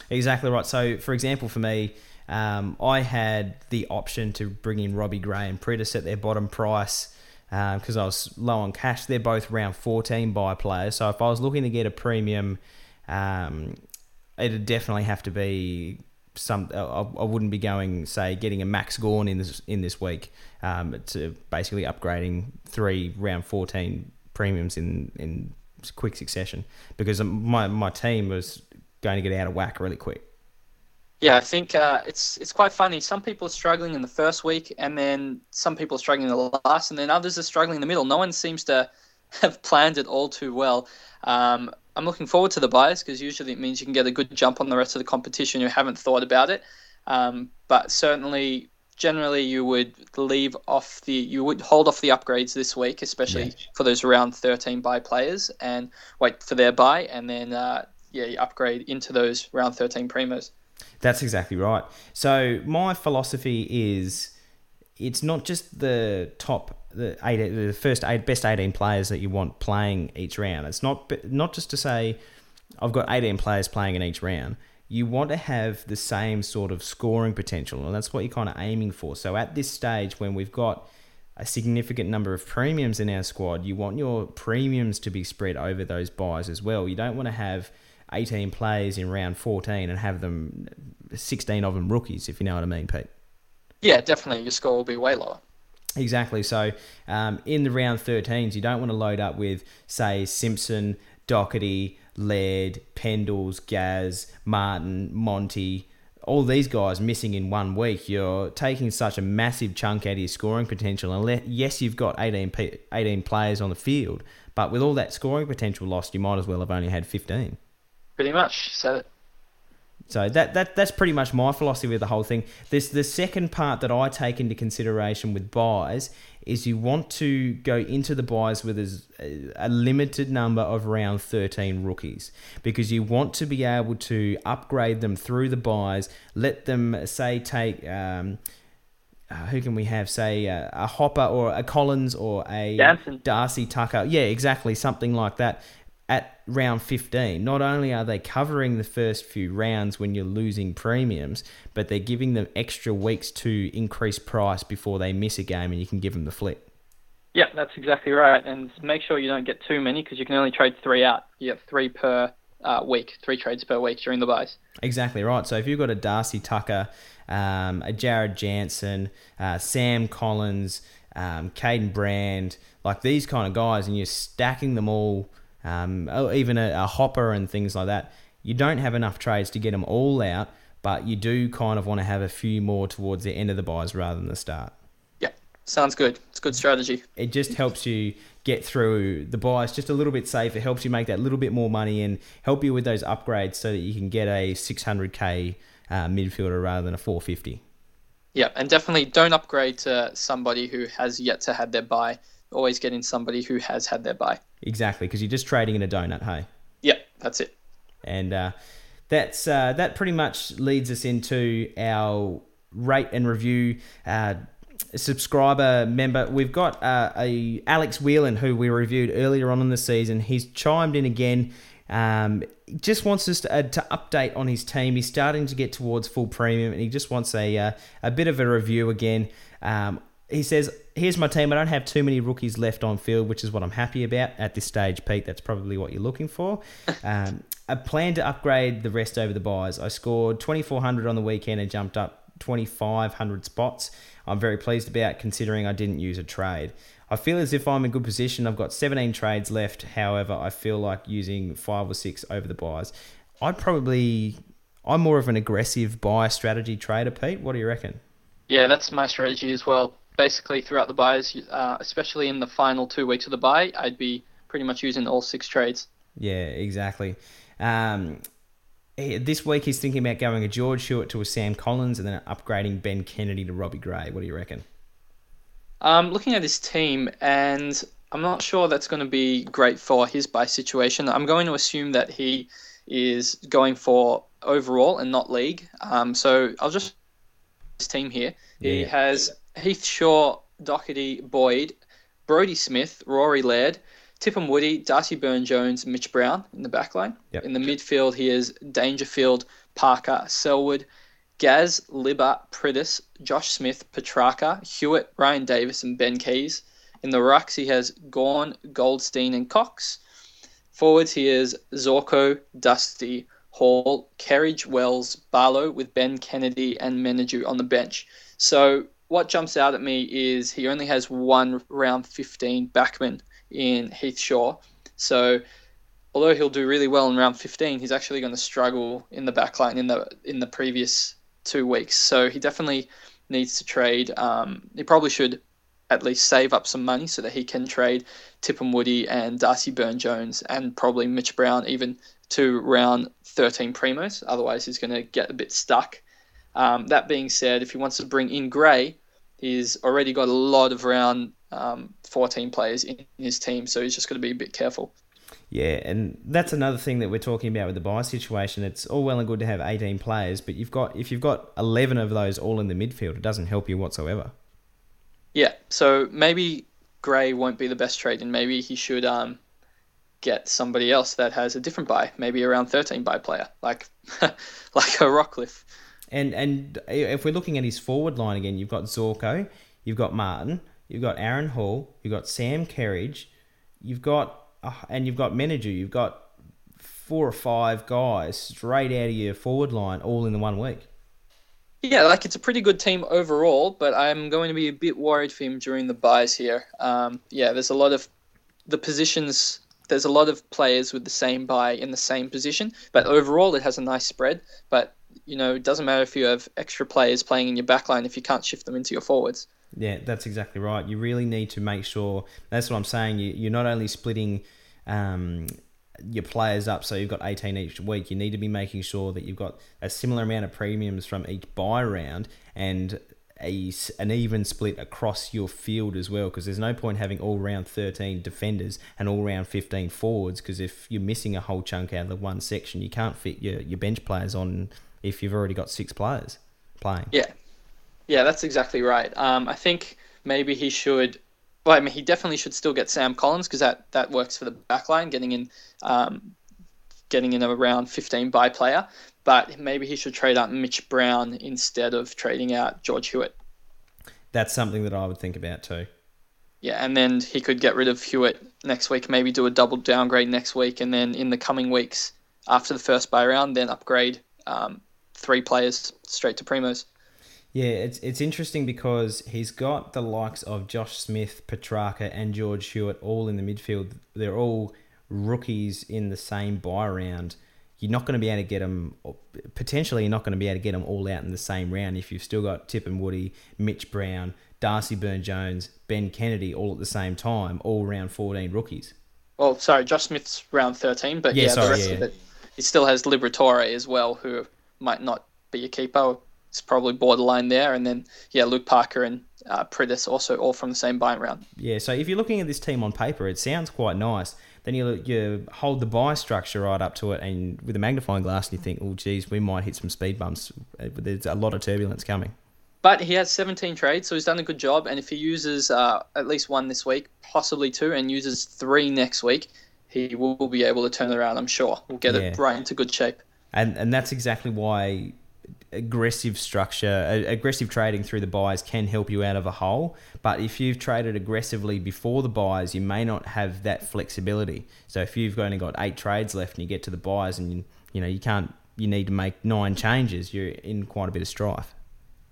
Exactly right. So, for example, for me, um, I had the option to bring in Robbie Gray and Prittis at their bottom price because um, I was low on cash. They're both round fourteen buy players. So if I was looking to get a premium, um, it would definitely have to be... Some I, I wouldn't be going, say, getting a Max Gawn in this in this week um, to basically upgrading three round fourteen premiums in, in quick succession because my my team was going to get out of whack really quick. Yeah, I think uh, it's it's quite funny. Some people are struggling in the first week and then some people are struggling in the last and then others are struggling in the middle. No one seems to have planned it all too well. Um, I'm looking forward to the buys because usually it means you can get a good jump on the rest of the competition who haven't thought about it. Um, but certainly, generally, you would leave off the, you would hold off the upgrades this week, especially yeah. for those round thirteen buy players, and wait for their buy, and then uh, yeah, you upgrade into those round thirteen primos. That's exactly right. So my philosophy is, it's not just the top. The eight, the first eight, best eighteen players that you want playing each round. It's not not just to say I've got eighteen players playing in each round. You want to have the same sort of scoring potential, and that's what you're kind of aiming for. So at this stage, when we've got a significant number of premiums in our squad, you want your premiums to be spread over those buys as well. You don't want to have eighteen players in round fourteen and have them sixteen of them rookies, if you know what I mean, Pete. Yeah, definitely. Your score will be way lower. Exactly. So um, in the round thirteens, you don't want to load up with, say, Simpson, Doherty, Laird, Pendles, Gaz, Martin, Monty, all these guys missing in one week. You're taking such a massive chunk out of your scoring potential. And yes, you've got eighteen, eighteen players on the field, but with all that scoring potential lost, you might as well have only had fifteen. Pretty much. So So that that that's pretty much my philosophy with the whole thing. This the second part that I take into consideration with buys is you want to go into the buys with a, a limited number of round thirteen rookies, because you want to be able to upgrade them through the buys. Let them, say, take um, uh, who can we have? Say uh, a Hopper or a Collins or a Jansen. Darcy Tucker. Yeah, exactly, something like that. At round fifteen, not only are they covering the first few rounds when you're losing premiums, but they're giving them extra weeks to increase price before they miss a game, and you can give them the flip. Yeah, that's exactly right. And make sure you don't get too many, because you can only trade three out. You have three per uh, week, three trades per week during the buys. Exactly right. So if you've got a Darcy Tucker, um, a Jared Jansen, uh, Sam Collins, um, Caden Brand, like these kind of guys, and you're stacking them all, Um, or even a, a Hopper and things like that, you don't have enough trades to get them all out, but you do kind of want to have a few more towards the end of the buys rather than the start. Yeah, sounds good. It's a good strategy. It just helps you get through the buys just a little bit safer, helps you make that little bit more money and help you with those upgrades so that you can get a six hundred K uh, midfielder rather than a four fifty. Yeah, and definitely don't upgrade to somebody who has yet to have their buy. Always get in somebody who has had their buy. Exactly, because you're just trading in a donut, hey? Yeah, that's it. And uh, that's uh, that pretty much leads us into our rate and review uh, subscriber member. We've got uh, a Alex Whelan, who we reviewed earlier on in the season. He's chimed in again. Um, just wants us to, uh, to update on his team. He's starting to get towards full premium, and he just wants a, uh, a bit of a review again. Um, he says... Here's my team. I don't have too many rookies left on field, which is what I'm happy about at this stage, Pete. That's probably what you're looking for. Um, a plan to upgrade the rest over the buys. I scored twenty-four hundred on the weekend and jumped up twenty-five hundred spots. I'm very pleased about, considering I didn't use a trade. I feel as if I'm in good position. I've got seventeen trades left. However, I feel like using five or six over the buys. I'd probably... I'm more of an aggressive buy strategy trader, Pete. What do you reckon? Yeah, that's my strategy as well. Basically, throughout the buys, uh, especially in the final two weeks of the buy, I'd be pretty much using all six trades. Yeah, exactly. Um, this week, he's thinking about going a George Hewitt to a Sam Collins and then upgrading Ben Kennedy to Robbie Gray. What do you reckon? I'm looking at his team, and I'm not sure that's going to be great for his buy situation. I'm going to assume that he is going for overall and not league. Um, so I'll just... his team here. Yeah. He has... Heath Shaw, Doherty, Boyd, Brodie Smith, Rory Laird, Tipham Woody, Darcy Byrne-Jones, Mitch Brown in the back line. Yep. In the midfield, he is Dangerfield, Parker, Selwood, Gaz, Libba, Prittis, Josh Smith, Petrarca, Hewitt, Ryan Davis, and Ben Keys. In the rucks, he has Gawn, Goldstein, and Cox. Forwards, he is Zorko, Dusty, Hall, Kerridge, Wells, Barlow, with Ben Kennedy and Menadue on the bench. So... what jumps out at me is he only has one round fifteen backman in Heath Shaw. So although he'll do really well in round fifteen, he's actually going to struggle in the backline in the in the previous two weeks. So he definitely needs to trade. Um, he probably should at least save up some money so that he can trade Tipham Woody and Darcy Byrne-Jones and probably Mitch Brown even to round thirteen primos. Otherwise, he's going to get a bit stuck. Um, that being said, if he wants to bring in Gray, he's already got a lot of round um, fourteen players in his team, so he's just got to be a bit careful. Yeah, and that's another thing that we're talking about with the buy situation. It's all well and good to have eighteen players, but you've got if you've got eleven of those all in the midfield, it doesn't help you whatsoever. Yeah, so maybe Gray won't be the best trade, and maybe he should um, get somebody else that has a different buy, maybe around thirteen buy player, like like a Rockliffe. And and if we're looking at his forward line again, you've got Zorko, you've got Martin, you've got Aaron Hall, you've got Sam Kerridge, you've got uh, and you've got Menager. You've got four or five guys straight out of your forward line all in the one week. Yeah, like it's a pretty good team overall, but I'm going to be a bit worried for him during the buys here. Um, yeah, there's a lot of the positions. There's a lot of players with the same buy in the same position, but overall it has a nice spread. But, you know, it doesn't matter if you have extra players playing in your back line if you can't shift them into your forwards. Yeah, that's exactly right. You really need to make sure, that's what I'm saying, you, you're not only splitting um, your players up so you've got eighteen each week, you need to be making sure that you've got a similar amount of premiums from each buy round and a, an even split across your field as well, because there's no point having all round thirteen defenders and all round fifteen forwards, because if you're missing a whole chunk out of the one section, you can't fit your, your bench players on if you've already got six players playing. Yeah, yeah, that's exactly right. Um, I think maybe he should, well, I mean, he definitely should still get Sam Collins, because that, that works for the back line, getting in, um, getting in a round fifteen buy player. But maybe he should trade out Mitch Brown instead of trading out George Hewitt. That's something that I would think about too. Yeah, and then he could get rid of Hewitt next week, maybe do a double downgrade next week, and then in the coming weeks, after the first buy round, then upgrade um, three players straight to primos. Yeah, it's it's interesting because he's got the likes of Josh Smith, Petrarca, and George Hewitt all in the midfield. They're all rookies in the same buy round. You're not going to be able to get them, potentially you're not going to be able to get them all out in the same round if you've still got Tip and Woody, Mitch Brown, Darcy Byrne-Jones, Ben Kennedy all at the same time, all round fourteen rookies. Well, sorry, Josh Smith's round thirteen, but yeah, yeah sorry, the rest yeah. of it, he still has Liberatore as well, who might not be a keeper. It's probably borderline there. And then, yeah, Luke Parker and uh, Prittis also all from the same buy round. Yeah, so if you're looking at this team on paper, it sounds quite nice. Then you look, you hold the buy structure right up to it, and with a magnifying glass, and you think, "Oh, geez, we might hit some speed bumps. There's a lot of turbulence coming." But he has seventeen trades, so he's done a good job. And if he uses uh, at least one this week, possibly two, and uses three next week, he will be able to turn it around. I'm sure we'll get yeah. it right into good shape. And and that's exactly why aggressive structure, aggressive trading through the buys can help you out of a hole. But if you've traded aggressively before the buys, you may not have that flexibility. So if you've only got eight trades left and you get to the buys and you, you know you can't, you need to make nine changes, you're in quite a bit of strife.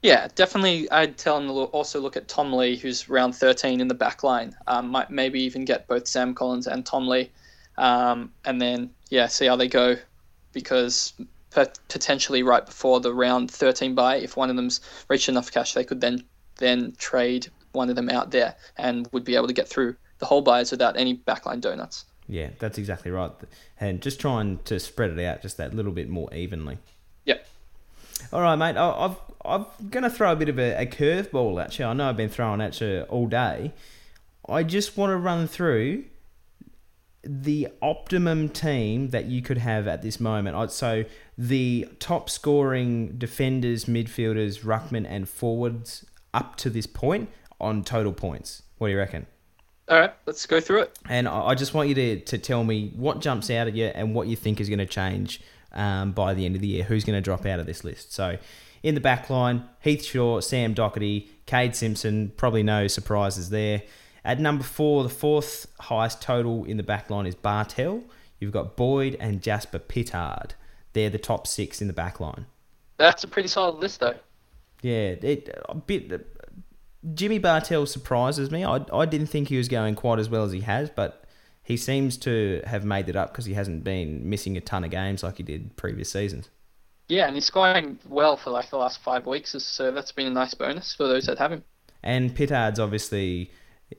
Yeah, definitely. I'd tell him to also look at Tom Lee, who's round thirteen in the back line. Um, might maybe even get both Sam Collins and Tom Lee, um, and then yeah, see how they go, because potentially right before the round thirteen buy, if one of them's reached enough cash, they could then then trade one of them out there and would be able to get through the whole buys without any backline donuts. Yeah, that's exactly right. And just trying to spread it out just that little bit more evenly. Yep. All right, mate. I've, I'm going to throw a bit of a, a curveball at you. I know I've been throwing at you all day. I just want to run through the optimum team that you could have at this moment. So the top scoring defenders, midfielders, ruckmen and forwards up to this point on total points. What do you reckon? All right, let's go through it. And I just want you to, to tell me what jumps out at you and what you think is going to change um, by the end of the year. Who's going to drop out of this list? So in the back line, Heath Shaw, Sam Doherty, Cade Simpson, probably no surprises there. At number four, the fourth highest total in the back line is Bartell. You've got Boyd and Jasper Pittard. They're the top six in the back line. That's a pretty solid list, though. Yeah, it, a bit. Jimmy Bartell surprises me. I, I didn't think he was going quite as well as he has, but he seems to have made it up because he hasn't been missing a ton of games like he did previous seasons. Yeah, and he's scoring well for like the last five weeks, so that's been a nice bonus for those that have him. And Pittard's obviously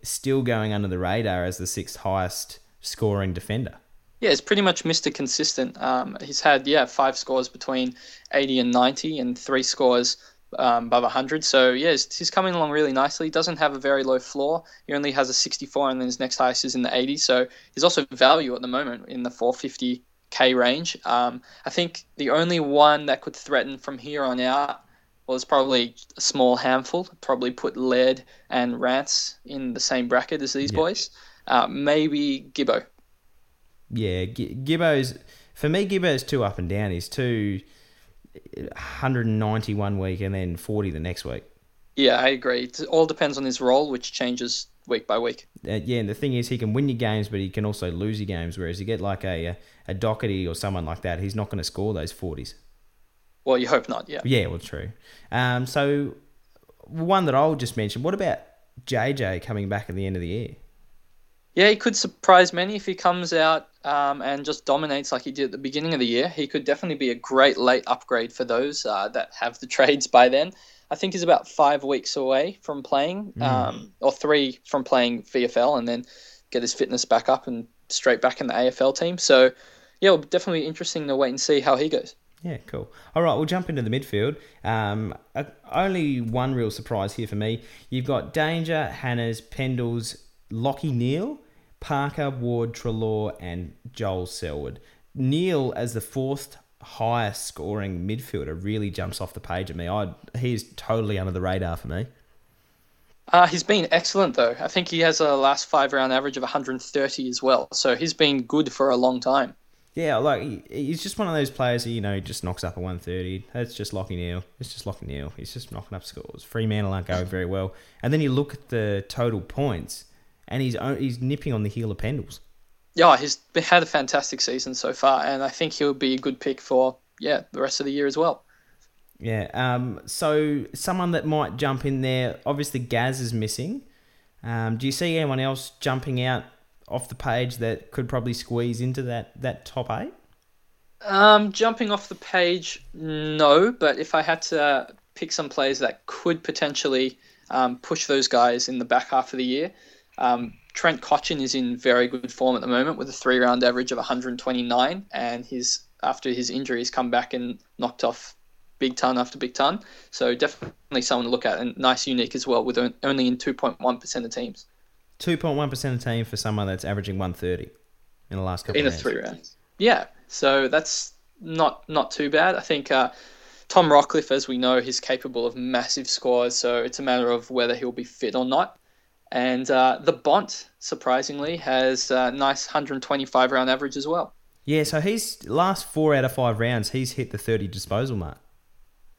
still going under the radar as the sixth highest scoring defender. Yeah, it's pretty much Mister Consistent. Um, he's had, yeah, five scores between eighty and ninety and three scores um, above one hundred. So, yeah, he's, he's coming along really nicely. He doesn't have a very low floor. He only has a sixty-four and then his next highest is in the eighties. So he's also value at the moment in the four fifty K range. Um, I think the only one that could threaten from here on out, well, it's probably a small handful. Probably put Laird and Rance in the same bracket as these yep. boys. Uh, maybe Gibbo. yeah, Gibbo's, for me, Gibbo's too up and down. He's too one ninety one week and then forty the next week. Yeah, I agree. It all depends on his role, which changes week by week. Uh, yeah, and the thing is, he can win your games, but he can also lose your games, whereas you get like a, a, a Doherty or someone like that, he's not going to score those forties. Well, you hope not, yeah. Yeah, well, true. Um, so, one that I'll just mention, what about J J coming back at the end of the year? Yeah, he could surprise many if he comes out um, and just dominates like he did at the beginning of the year. He could definitely be a great late upgrade for those uh, that have the trades by then. I think he's about five weeks away from playing, mm. um, or three from playing V F L, and then get his fitness back up and straight back in the A F L team. So, yeah, it'll definitely be interesting to wait and see how he goes. Yeah, cool. All right, we'll jump into the midfield. Um, uh, only one real surprise here for me. You've got Danger, Hannahs, Pendles, Lockie Neal, Parker, Ward, Treloar, and Joel Selwood. Neal as the fourth highest scoring midfielder really jumps off the page at me. I he's totally under the radar for me. Uh, he's been excellent though. I think he has a last five round average of one hundred thirty as well. So he's been good for a long time. Yeah, like he, he's just one of those players who, you know, just knocks up a one thirty. That's just Lockie Neal. It's just Lockie Neal. He's just knocking up scores. Fremantle aren't going very well. And then you look at the total points, and he's he's nipping on the heel of Pendles. Yeah, he's had a fantastic season so far, and I think he'll be a good pick for, yeah, the rest of the year as well. Yeah, um, so someone that might jump in there, obviously Gaz is missing. Um, do you see anyone else jumping out off the page that could probably squeeze into that, that top eight? Um, jumping off the page, no, but if I had to pick some players that could potentially um, push those guys in the back half of the year, um, Trent Cotchin is in very good form at the moment with a three-round average of one hundred twenty-nine, and his after his injury, he's come back and knocked off big ton after big ton. So definitely someone to look at, and nice unique as well, with only in two point one percent of teams. two point one percent of team for someone that's averaging one thirty in the last couple in of rounds. In the three rounds. Yeah, so that's not not too bad. I think uh, Tom Rockliffe, as we know, he's capable of massive scores, so it's a matter of whether he'll be fit or not. And uh, the Bont, surprisingly, has a nice one hundred twenty-five round average as well. Yeah, so he's last four out of five rounds, he's hit the thirty disposal mark.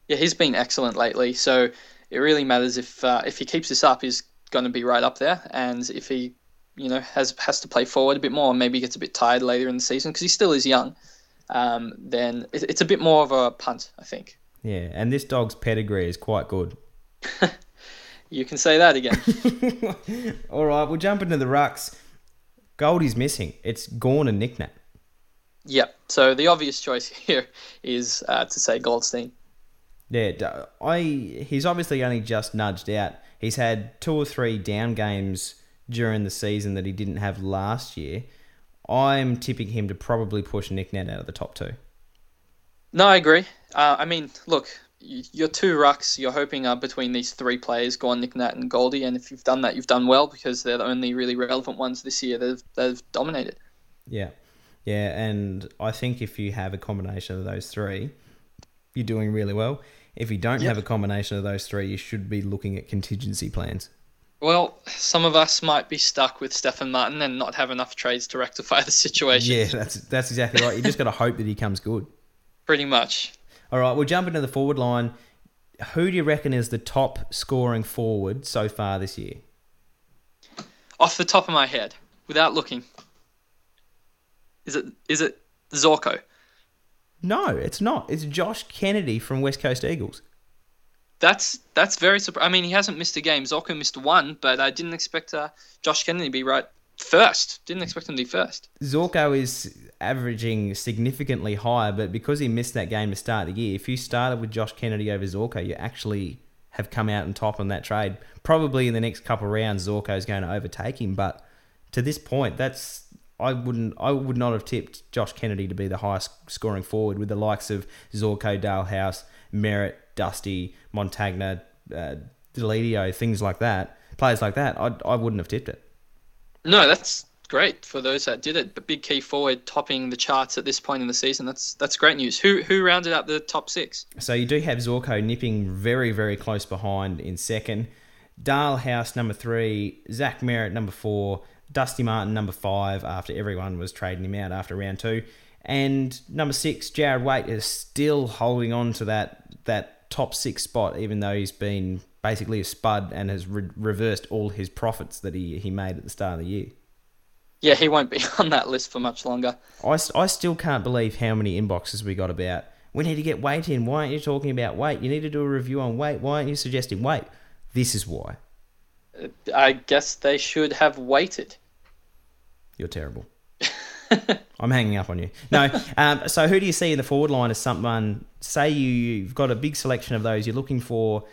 Yeah, he's been excellent lately. So it really matters if uh, if he keeps this up, he's going to be right up there. And if he, you know, has has to play forward a bit more, and maybe gets a bit tired later in the season because he still is young, um, then it, it's a bit more of a punt, I think. Yeah, and this dog's pedigree is quite good. You can say that again. All right, we'll jump into the rucks. Goldie's missing. It's Gawn and Nicknap. Yep. So the obvious choice here is uh, to say Goldstein. Yeah, I. He's obviously only just nudged out. He's had two or three down games during the season that he didn't have last year. I'm tipping him to probably push Nicknap out of the top two. No, I agree. Uh, I mean, look, your two rucks you're hoping are between these three players, Gawn, Nicknat and Goldie, and if you've done that, you've done well because they're the only really relevant ones this year that have, that have dominated. Yeah, yeah, and I think if you have a combination of those three, you're doing really well. If you don't yep. have a combination of those three, you should be looking at contingency plans. Well, some of us might be stuck with Stefan Martin and not have enough trades to rectify the situation. Yeah, that's that's exactly right. You just got to hope that he comes good. Pretty much. All right, we'll jump into the forward line. Who do you reckon is the top scoring forward so far this year? Off the top of my head, without looking, is it is it Zorko? No, it's not. It's Josh Kennedy from West Coast Eagles. That's that's very surprising. I mean, he hasn't missed a game. Zorko missed one, but I didn't expect uh, Josh Kennedy to be right first. Didn't expect him to be first. Zorko is averaging significantly higher, but because he missed that game to start the year, if you started with Josh Kennedy over Zorko, you actually have come out on top on that trade. Probably in the next couple of rounds, Zorko is going to overtake him, but to this point, that's I wouldn't I would not have tipped Josh Kennedy to be the highest scoring forward with the likes of Zorko, Dalehouse, Merritt, Dusty, Montagna, uh, Delidio, things like that, players like that. I I wouldn't have tipped it. No, that's great for those that did it. But big key forward topping the charts at this point in the season. That's that's great news. Who who rounded out the top six? So you do have Zorko nipping very, very close behind in second. Dalehouse, number three. Zach Merritt, number four. Dusty Martin, number five, after everyone was trading him out after round two. And number six, Jared Waite is still holding on to that that top six spot, even though he's been basically a spud and has re- reversed all his profits that he, he made at the start of the year. Yeah, he won't be on that list for much longer. I, I still can't believe how many inboxes we got about, we need to get Waite in. Why aren't you talking about Waite? You need to do a review on Waite. Why aren't you suggesting Waite? This is why. I guess they should have waited. You're terrible. I'm hanging up on you. No, um, so who do you see in the forward line as someone, say you, you've got a big selection of those, you're looking for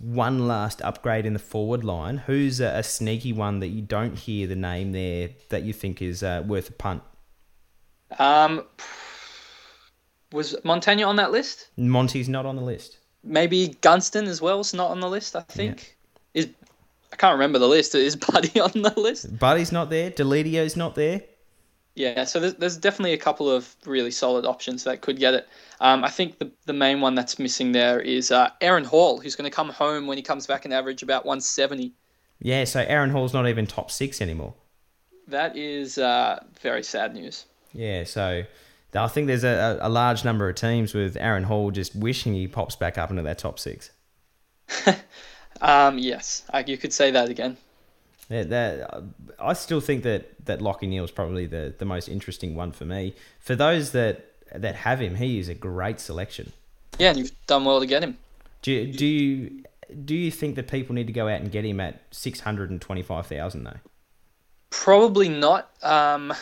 one last upgrade in the forward line, who's a, a sneaky one that you don't hear the name there that you think is uh, worth a punt? Um, was Montagna on that list? Monty's not on the list. Maybe Gunston as well is not on the list, I think. Yeah. Is I can't remember the list. Is Buddy on the list? Buddy's not there. Delidio's not there. Yeah, so there's, there's definitely a couple of really solid options that could get it. Um, I think the, the main one that's missing there is uh, Aaron Hall, who's going to come home when he comes back and average about one seventy. Yeah, so Aaron Hall's not even top six anymore. That is uh, very sad news. Yeah, so I think there's a, a large number of teams with Aaron Hall just wishing he pops back up into their top six. um, yes, I, you could say that again. Yeah, that, I still think that, that Lachie Neale's probably the, the most interesting one for me. For those that, that have him, he is a great selection. Yeah, and you've done well to get him. Do you, do you, do you think that people need to go out and get him at six hundred twenty-five thousand though? Probably not, um,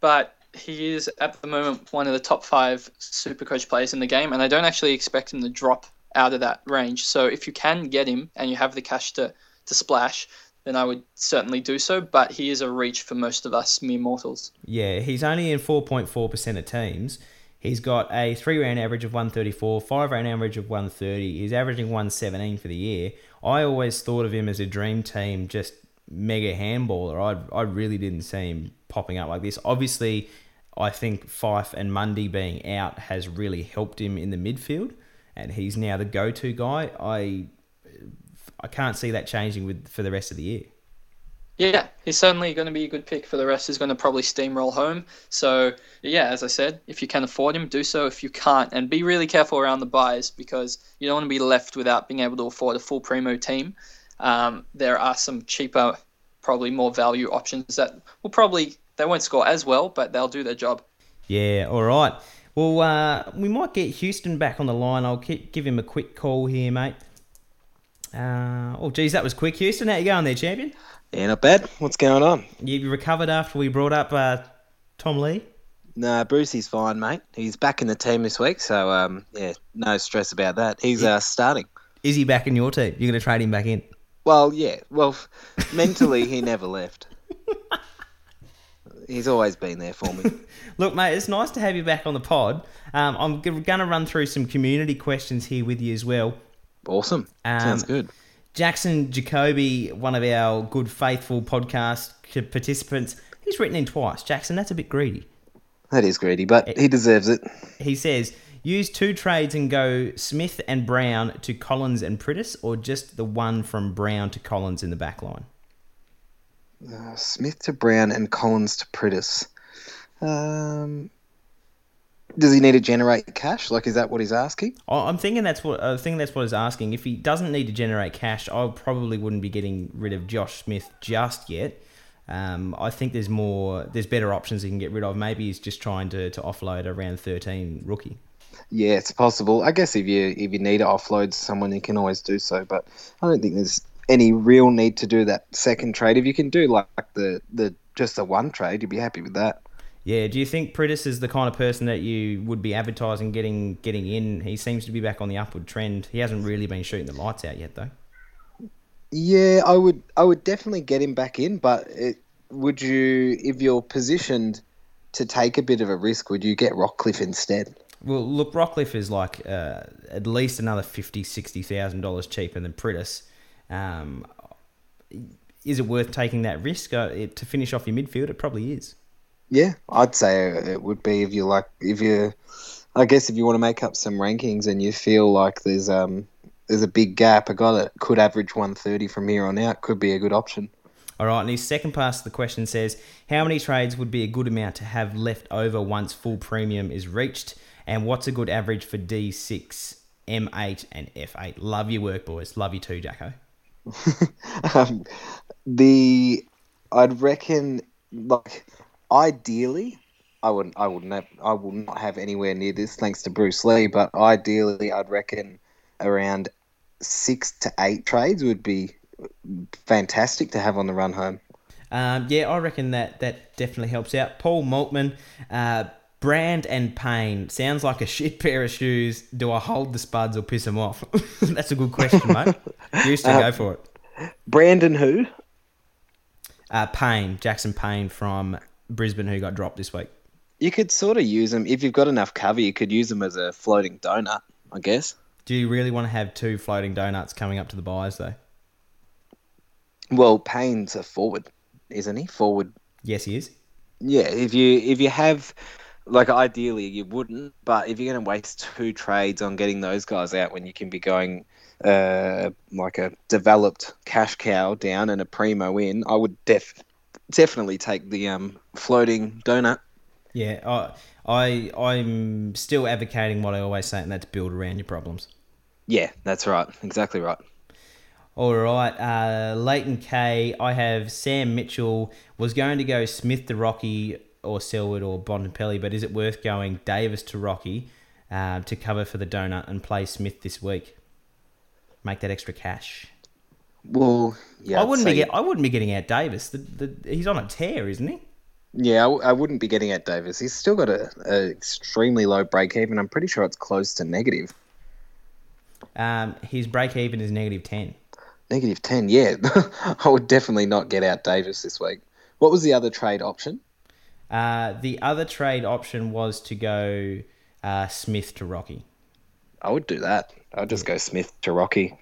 but he is at the moment one of the top five Supercoach players in the game, and I don't actually expect him to drop out of that range. So if you can get him and you have the cash to, to splash, then I would certainly do so, but he is a reach for most of us mere mortals. Yeah, he's only in four point four percent of teams. He's got a three-round average of one thirty-four, five-round average of one thirty. He's averaging one seventeen for the year. I always thought of him as a dream team, just mega handballer. I, I really didn't see him popping up like this. Obviously, I think Fife and Mundy being out has really helped him in the midfield, and he's now the go-to guy. I... I can't see that changing with for the rest of the year. Yeah, he's certainly going to be a good pick for the rest. He's going to probably steamroll home. So, yeah, as I said, if you can afford him, do so. If you can't, and be really careful around the buys, because you don't want to be left without being able to afford a full primo team. Um, there are some cheaper, probably more value options that will probably, they won't score as well, but they'll do their job. Yeah, all right. Well, uh, we might get Houston back on the line. I'll give him a quick call here, mate. Uh, oh, geez, that was quick, Houston. How you going there, champion? Yeah, not bad. What's going on? You recovered after we brought up uh, Tom Lee? No, Brucey's fine, mate. He's back in the team this week, so um, yeah, no stress about that. He's yeah. uh, starting. Is he back in your team? You're going to trade him back in? Well, yeah. Well, mentally, he never left. He's always been there for me. Look, mate, it's nice to have you back on the pod. Um, I'm going to run through some community questions here with you as well. Awesome. Um, Sounds good. Jackson Jacoby, one of our good, faithful podcast participants, he's written in twice. Jackson, that's a bit greedy. That is greedy, but it, he deserves it. He says, use two trades and go Smith and Brown to Collins and Prittis, or just the one from Brown to Collins in the back line? Uh, Smith to Brown and Collins to Prittis. Um... Does he need to generate cash? Like, is that what he's asking? I'm thinking that's what I think that's what he's asking. If he doesn't need to generate cash, I probably wouldn't be getting rid of Josh Smith just yet. Um, I think there's more, there's better options he can get rid of. Maybe he's just trying to, to offload a round thirteen rookie. Yeah, it's possible. I guess if you if you need to offload someone, you can always do so. But I don't think there's any real need to do that second trade. If you can do like the the just the one trade, you'd be happy with that. Yeah, do you think Prittis is the kind of person that you would be advertising getting getting in? He seems to be back on the upward trend. He hasn't really been shooting the lights out yet, though. Yeah, I would I would definitely get him back in, but it, would you, if you're positioned to take a bit of a risk, would you get Rockliffe instead? Well, look, Rockliffe is like uh, at least another fifty thousand dollars, sixty thousand dollars cheaper than Prittis. Um, is it worth taking that risk uh, it, to finish off your midfield? It probably is. Yeah, I'd say it would be if you like, if you, I guess if you want to make up some rankings and you feel like there's um there's a big gap, a guy that could average one thirty from here on out could be a good option. All right, and his second pass to the question says, how many trades would be a good amount to have left over once full premium is reached? And what's a good average for D six, M eight, and F eight? Love your work, boys. Love you too, Jacko. um, the, I'd reckon, like, ideally, I wouldn't, I wouldn't have, I will not have anywhere near this thanks to Bruce Lee, but ideally, I'd reckon around six to eight trades would be fantastic to have on the run home. Um, yeah, I reckon that that definitely helps out. Paul Maltman, uh, Brand and Payne. Sounds like a shit pair of shoes. Do I hold the spuds or piss them off? That's a good question, mate. Used to um, go for it. Brandon who? Uh, Payne, Jackson Payne from Brisbane, who got dropped this week. You could sort of use them. If you've got enough cover, you could use them as a floating donut, I guess. Do you really want to have two floating donuts coming up to the buys, though? Well, Payne's a forward, isn't he? Forward. Yes, he is. Yeah, if you if you have, like, ideally you wouldn't, but if you're going to waste two trades on getting those guys out when you can be going uh, like a developed cash cow down and a primo in, I would def definitely take the um, floating donut. Yeah, I, I I'm still advocating what I always say, and that's build around your problems. Yeah, that's right. Exactly right. All right, uh, Leighton K, I have Sam Mitchell, was going to go Smith to Rocky or Selwood or Bontempelli, but is it worth going Davis to Rocky uh, to cover for the donut and play Smith this week? Make that extra cash. Well, yeah. I wouldn't be get, I wouldn't be getting out Davis. The, the, he's on a tear, isn't he? Yeah, I, I wouldn't be getting out Davis. He's still got a, a extremely low break-even. I'm pretty sure it's close to negative. Um, his break-even is negative ten. Negative ten, yeah. I would definitely not get out Davis this week. What was the other trade option? Uh, the other trade option was to go uh, Smith to Rocky. I would do that. I would just go Smith to Rocky.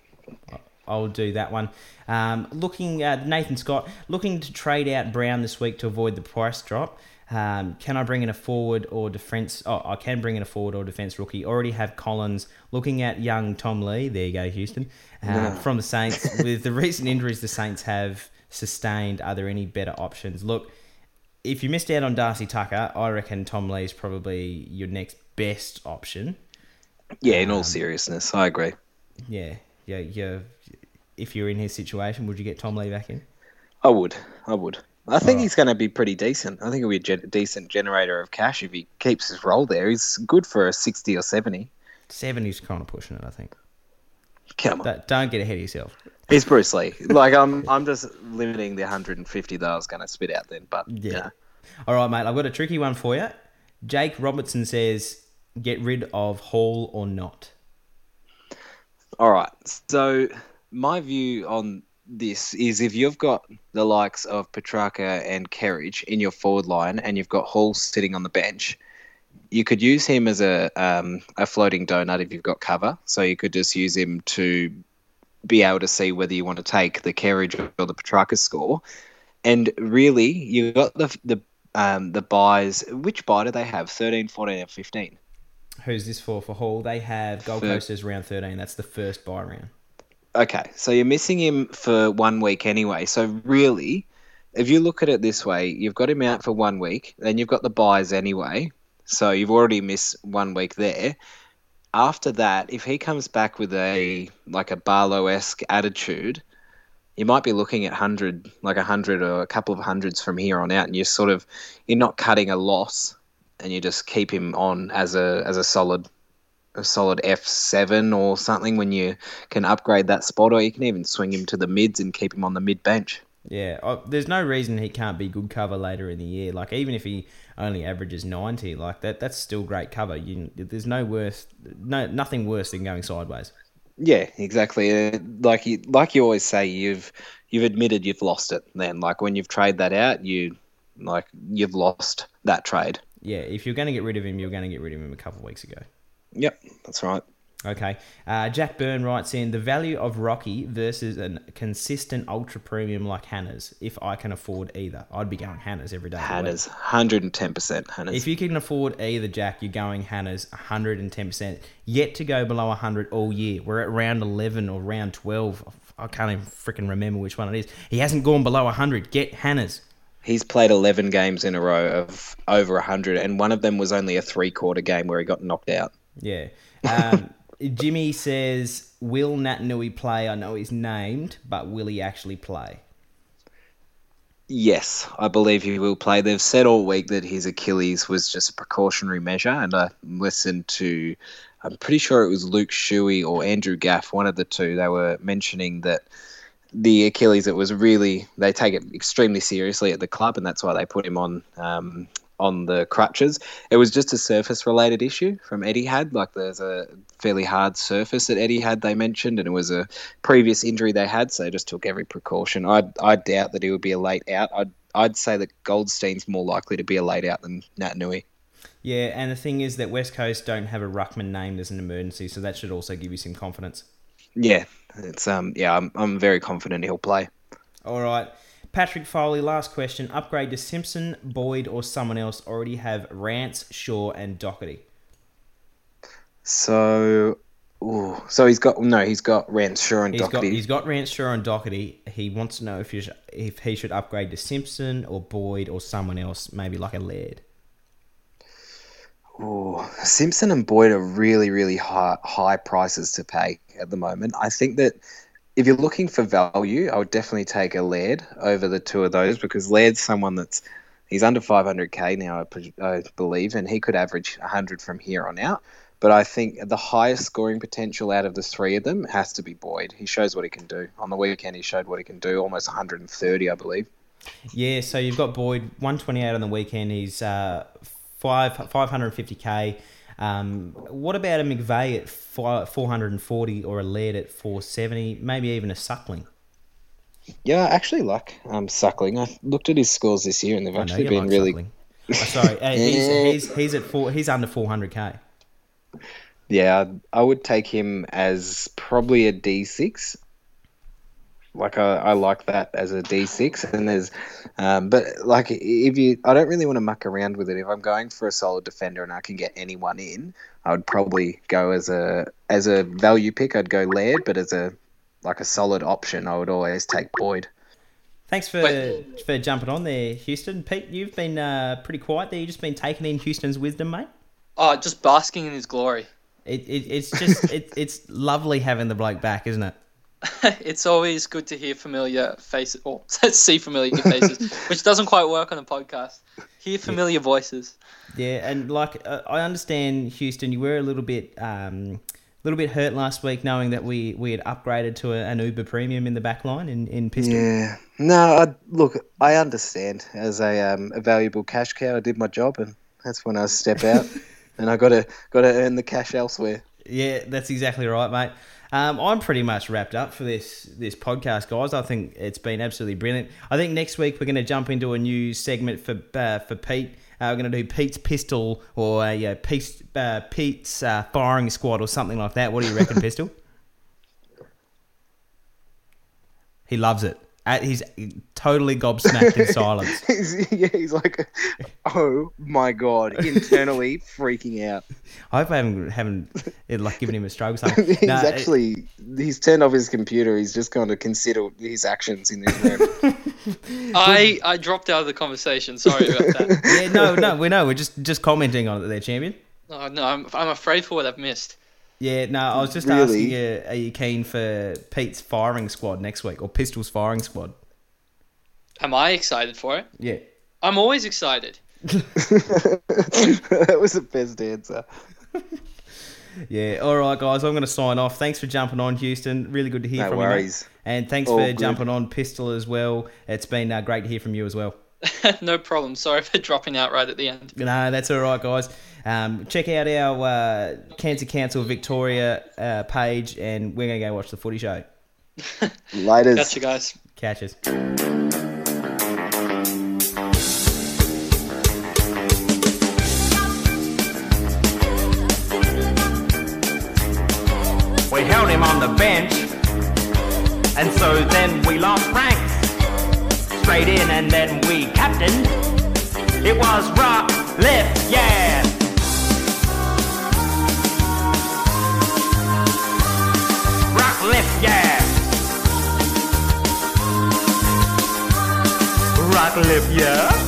I'll do that one. Um, looking at Nathan Scott, looking to trade out Brown this week to avoid the price drop. Um, can I bring in a forward or defence? Oh, I can bring in a forward or defence rookie. Already have Collins. Looking at young Tom Lee. There you go, Houston. Uh, no. From the Saints. With the recent injuries the Saints have sustained, are there any better options? Look, if you missed out on Darcy Tucker, I reckon Tom Lee's probably your next best option. Yeah, in all um, seriousness, I agree. Yeah, yeah, yeah. If you're in his situation, would you get Tom Lee back in? I would. I would. I think right. he's going to be pretty decent. I think he'll be a ge- decent generator of cash if he keeps his role there. He's good for a sixty or seventy. seventy's kind of pushing it, I think. Come on. Don't, don't get ahead of yourself. He's Bruce Lee. Like, I'm I'm just limiting the one hundred fifty that I was going to spit out then, but, yeah. You know. All right, mate, I've got a tricky one for you. Jake Robertson says, get rid of Hall or not? All right, so my view on this is if you've got the likes of Petrarca and Kerridge in your forward line and you've got Hall sitting on the bench, you could use him as a um, a floating donut if you've got cover. So you could just use him to be able to see whether you want to take the Kerridge or the Petrarca score. And really, you've got the the um, the buys. Which buy do they have? thirteen, fourteen, and fifteen. Who's this for? For Hall, they have Gold for- Coasters round thirteen. That's the first buy round. Okay, so you're missing him for one week anyway. So really, if you look at it this way, you've got him out for one week, then you've got the buys anyway. So you've already missed one week there. After that, if he comes back with a like a Barlow-esque attitude, you might be looking at hundred, like a hundred or a couple of hundreds from here on out, and you're sort of you're not cutting a loss, and you just keep him on as a as a solid. A solid F seven or something when you can upgrade that spot, or you can even swing him to the mids and keep him on the mid bench. Yeah, oh, there's no reason he can't be good cover later in the year. Like, even if he only averages ninety, like that, that's still great cover. You, there's no worse, no nothing worse than going sideways. Yeah, exactly. Uh, like you, like you always say, you've you've admitted you've lost it. Then, like when you've traded that out, you like you've lost that trade. Yeah, if you're going to get rid of him, you're going to get rid of him a couple of weeks ago. Yep, that's right. Okay. Uh, Jack Byrne writes in, the value of Rocky versus a consistent ultra premium like Hannah's, if I can afford either. I'd be going Hannah's every day. Hannah's, one hundred ten percent Hannah's. If you can afford either, Jack, you're going Hannah's one hundred ten percent. Yet to go below one hundred all year. We're at round eleven or round twelve. I can't even freaking remember which one it is. He hasn't gone below one hundred. Get Hannah's. He's played eleven games in a row of over one hundred, and one of them was only a three-quarter game where he got knocked out. Yeah. Um, Jimmy says, will Nat Nui play? I know he's named, but will he actually play? Yes, I believe he will play. They've said all week that his Achilles was just a precautionary measure, and I listened to, I'm pretty sure it was Luke Shuey or Andrew Gaff, one of the two. They were mentioning that the Achilles, it was really, they take it extremely seriously at the club, and that's why they put him on um, on the crutches. It was just a surface-related issue from Etihad. Like, there's a fairly hard surface at Etihad, they mentioned, and it was a previous injury they had, so they just took every precaution. I I doubt that he would be a late out. I'd, I'd say that Goldstein's more likely to be a late out than Nat Nui. Yeah, and the thing is that West Coast don't have a ruckman named as an emergency, so that should also give you some confidence. Yeah, it's um yeah, I'm I'm very confident he'll play. All right. Patrick Foley, last question. Upgrade to Simpson, Boyd, or someone else? Already have Rance, Shaw, and Doherty. So, ooh, so he's got no. He's got Rance, Shaw, and he's Doherty. Got, he's got Rance, Shaw, and Doherty. He wants to know if he if he should upgrade to Simpson or Boyd or someone else, maybe like a Laird. Oh, Simpson and Boyd are really, really high high prices to pay at the moment. I think that if you're looking for value, I would definitely take a Laird over the two of those, because Laird's someone that's, he's under five hundred K now, I, I believe, and he could average one hundred from here on out. But I think the highest scoring potential out of the three of them has to be Boyd. He shows what he can do. On the weekend, he showed what he can do, almost one hundred thirty, I believe. Yeah, so you've got Boyd, one twenty-eight on the weekend. He's uh, five, five fifty K. Um, what about a McVeigh at four hundred forty or a Laird at four seventy, maybe even a Suckling? Yeah, I actually like um, Suckling. I looked at his scores this year and they've actually been like really... Oh, sorry, uh, he's, he's, he's, at four, he's under four hundred K. Yeah, I would take him as probably a D six. Like, I, I like that as a D six, and there's, um, but like if you, I don't really want to muck around with it. If I'm going for a solid defender and I can get anyone in, I would probably go as a as a value pick. I'd go Laird, but as a like a solid option, I would always take Boyd. Thanks for Wait. for jumping on there, Houston. Pete, you've been uh, pretty quiet there. You've just been taking in Houston's wisdom, mate. Oh, just basking in his glory. It, it it's just it, it's lovely having the bloke back, isn't it? It's always good to hear familiar faces, or see familiar faces, which doesn't quite work on a podcast. Hear familiar yeah. voices. Yeah, and like uh, I understand, Houston, you were a little bit, um, little bit hurt last week, knowing that we, we had upgraded to a, an Uber Premium in the back line in, in Pistol. Yeah, no, I, look, I understand. As a um, a valuable cash cow, I did my job, and that's when I step out, and I gotta gotta earn the cash elsewhere. Yeah, that's exactly right, mate. Um, I'm pretty much wrapped up for this this podcast, guys. I think it's been absolutely brilliant. I think next week we're going to jump into a new segment for uh, for Pete. Uh, we're going to do Pete's Pistol or uh, yeah, Pete's, uh, Pete's uh, Firing Squad or something like that. What do you reckon, Pistol? He loves it. At, he's totally gobsmacked in silence. he's, yeah, he's like, oh my god, internally freaking out. I hope I haven't haven't like given him a stroke or something. he's no, actually it, he's turned off his computer. He's just going to consider his actions in this room. I I dropped out of the conversation. Sorry about that. yeah, no, no, we know. We're just just commenting on it, there, champion. Oh, no, I'm I'm afraid for what I've missed. Yeah, no, I was just really? asking you, are you keen for Pete's Firing Squad next week, or Pistol's Firing Squad? Am I excited for it? Yeah. I'm always excited. That was the best answer. Yeah, all right, guys, I'm going to sign off. Thanks for jumping on, Houston. Really good to hear no from worries. you. No worries. And thanks All for good. jumping on, Pistol, as well. It's been uh, great to hear from you as well. No problem. Sorry for dropping out right at the end. No, that's all right, guys. Um, check out our uh, Cancer Council Victoria uh, page, and we're going to go watch the footy show. Laters. Catch you guys. Catch us. We held him on the bench, and so then we lost ranks. Straight in and then we captained. It was Rockliffe, yeah. Rockliffe, yeah. Rockliffe, yeah?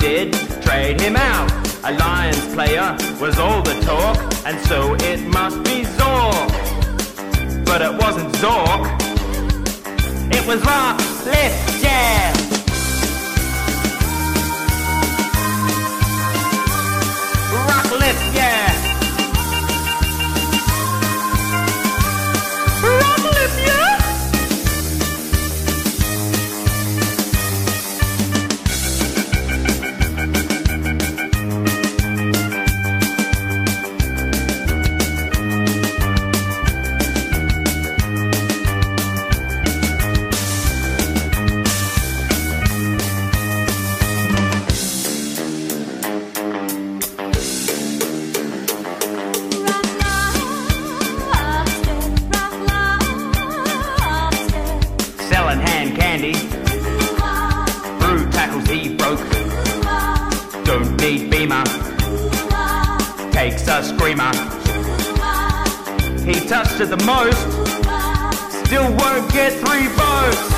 Did trade him out. A Lions player was all the talk, and so it must be Zork. But it wasn't Zork, it was Rockliffe, yeah! Rockliffe, yeah! Rockliffe, yeah! He touched it the most, still won't get three votes.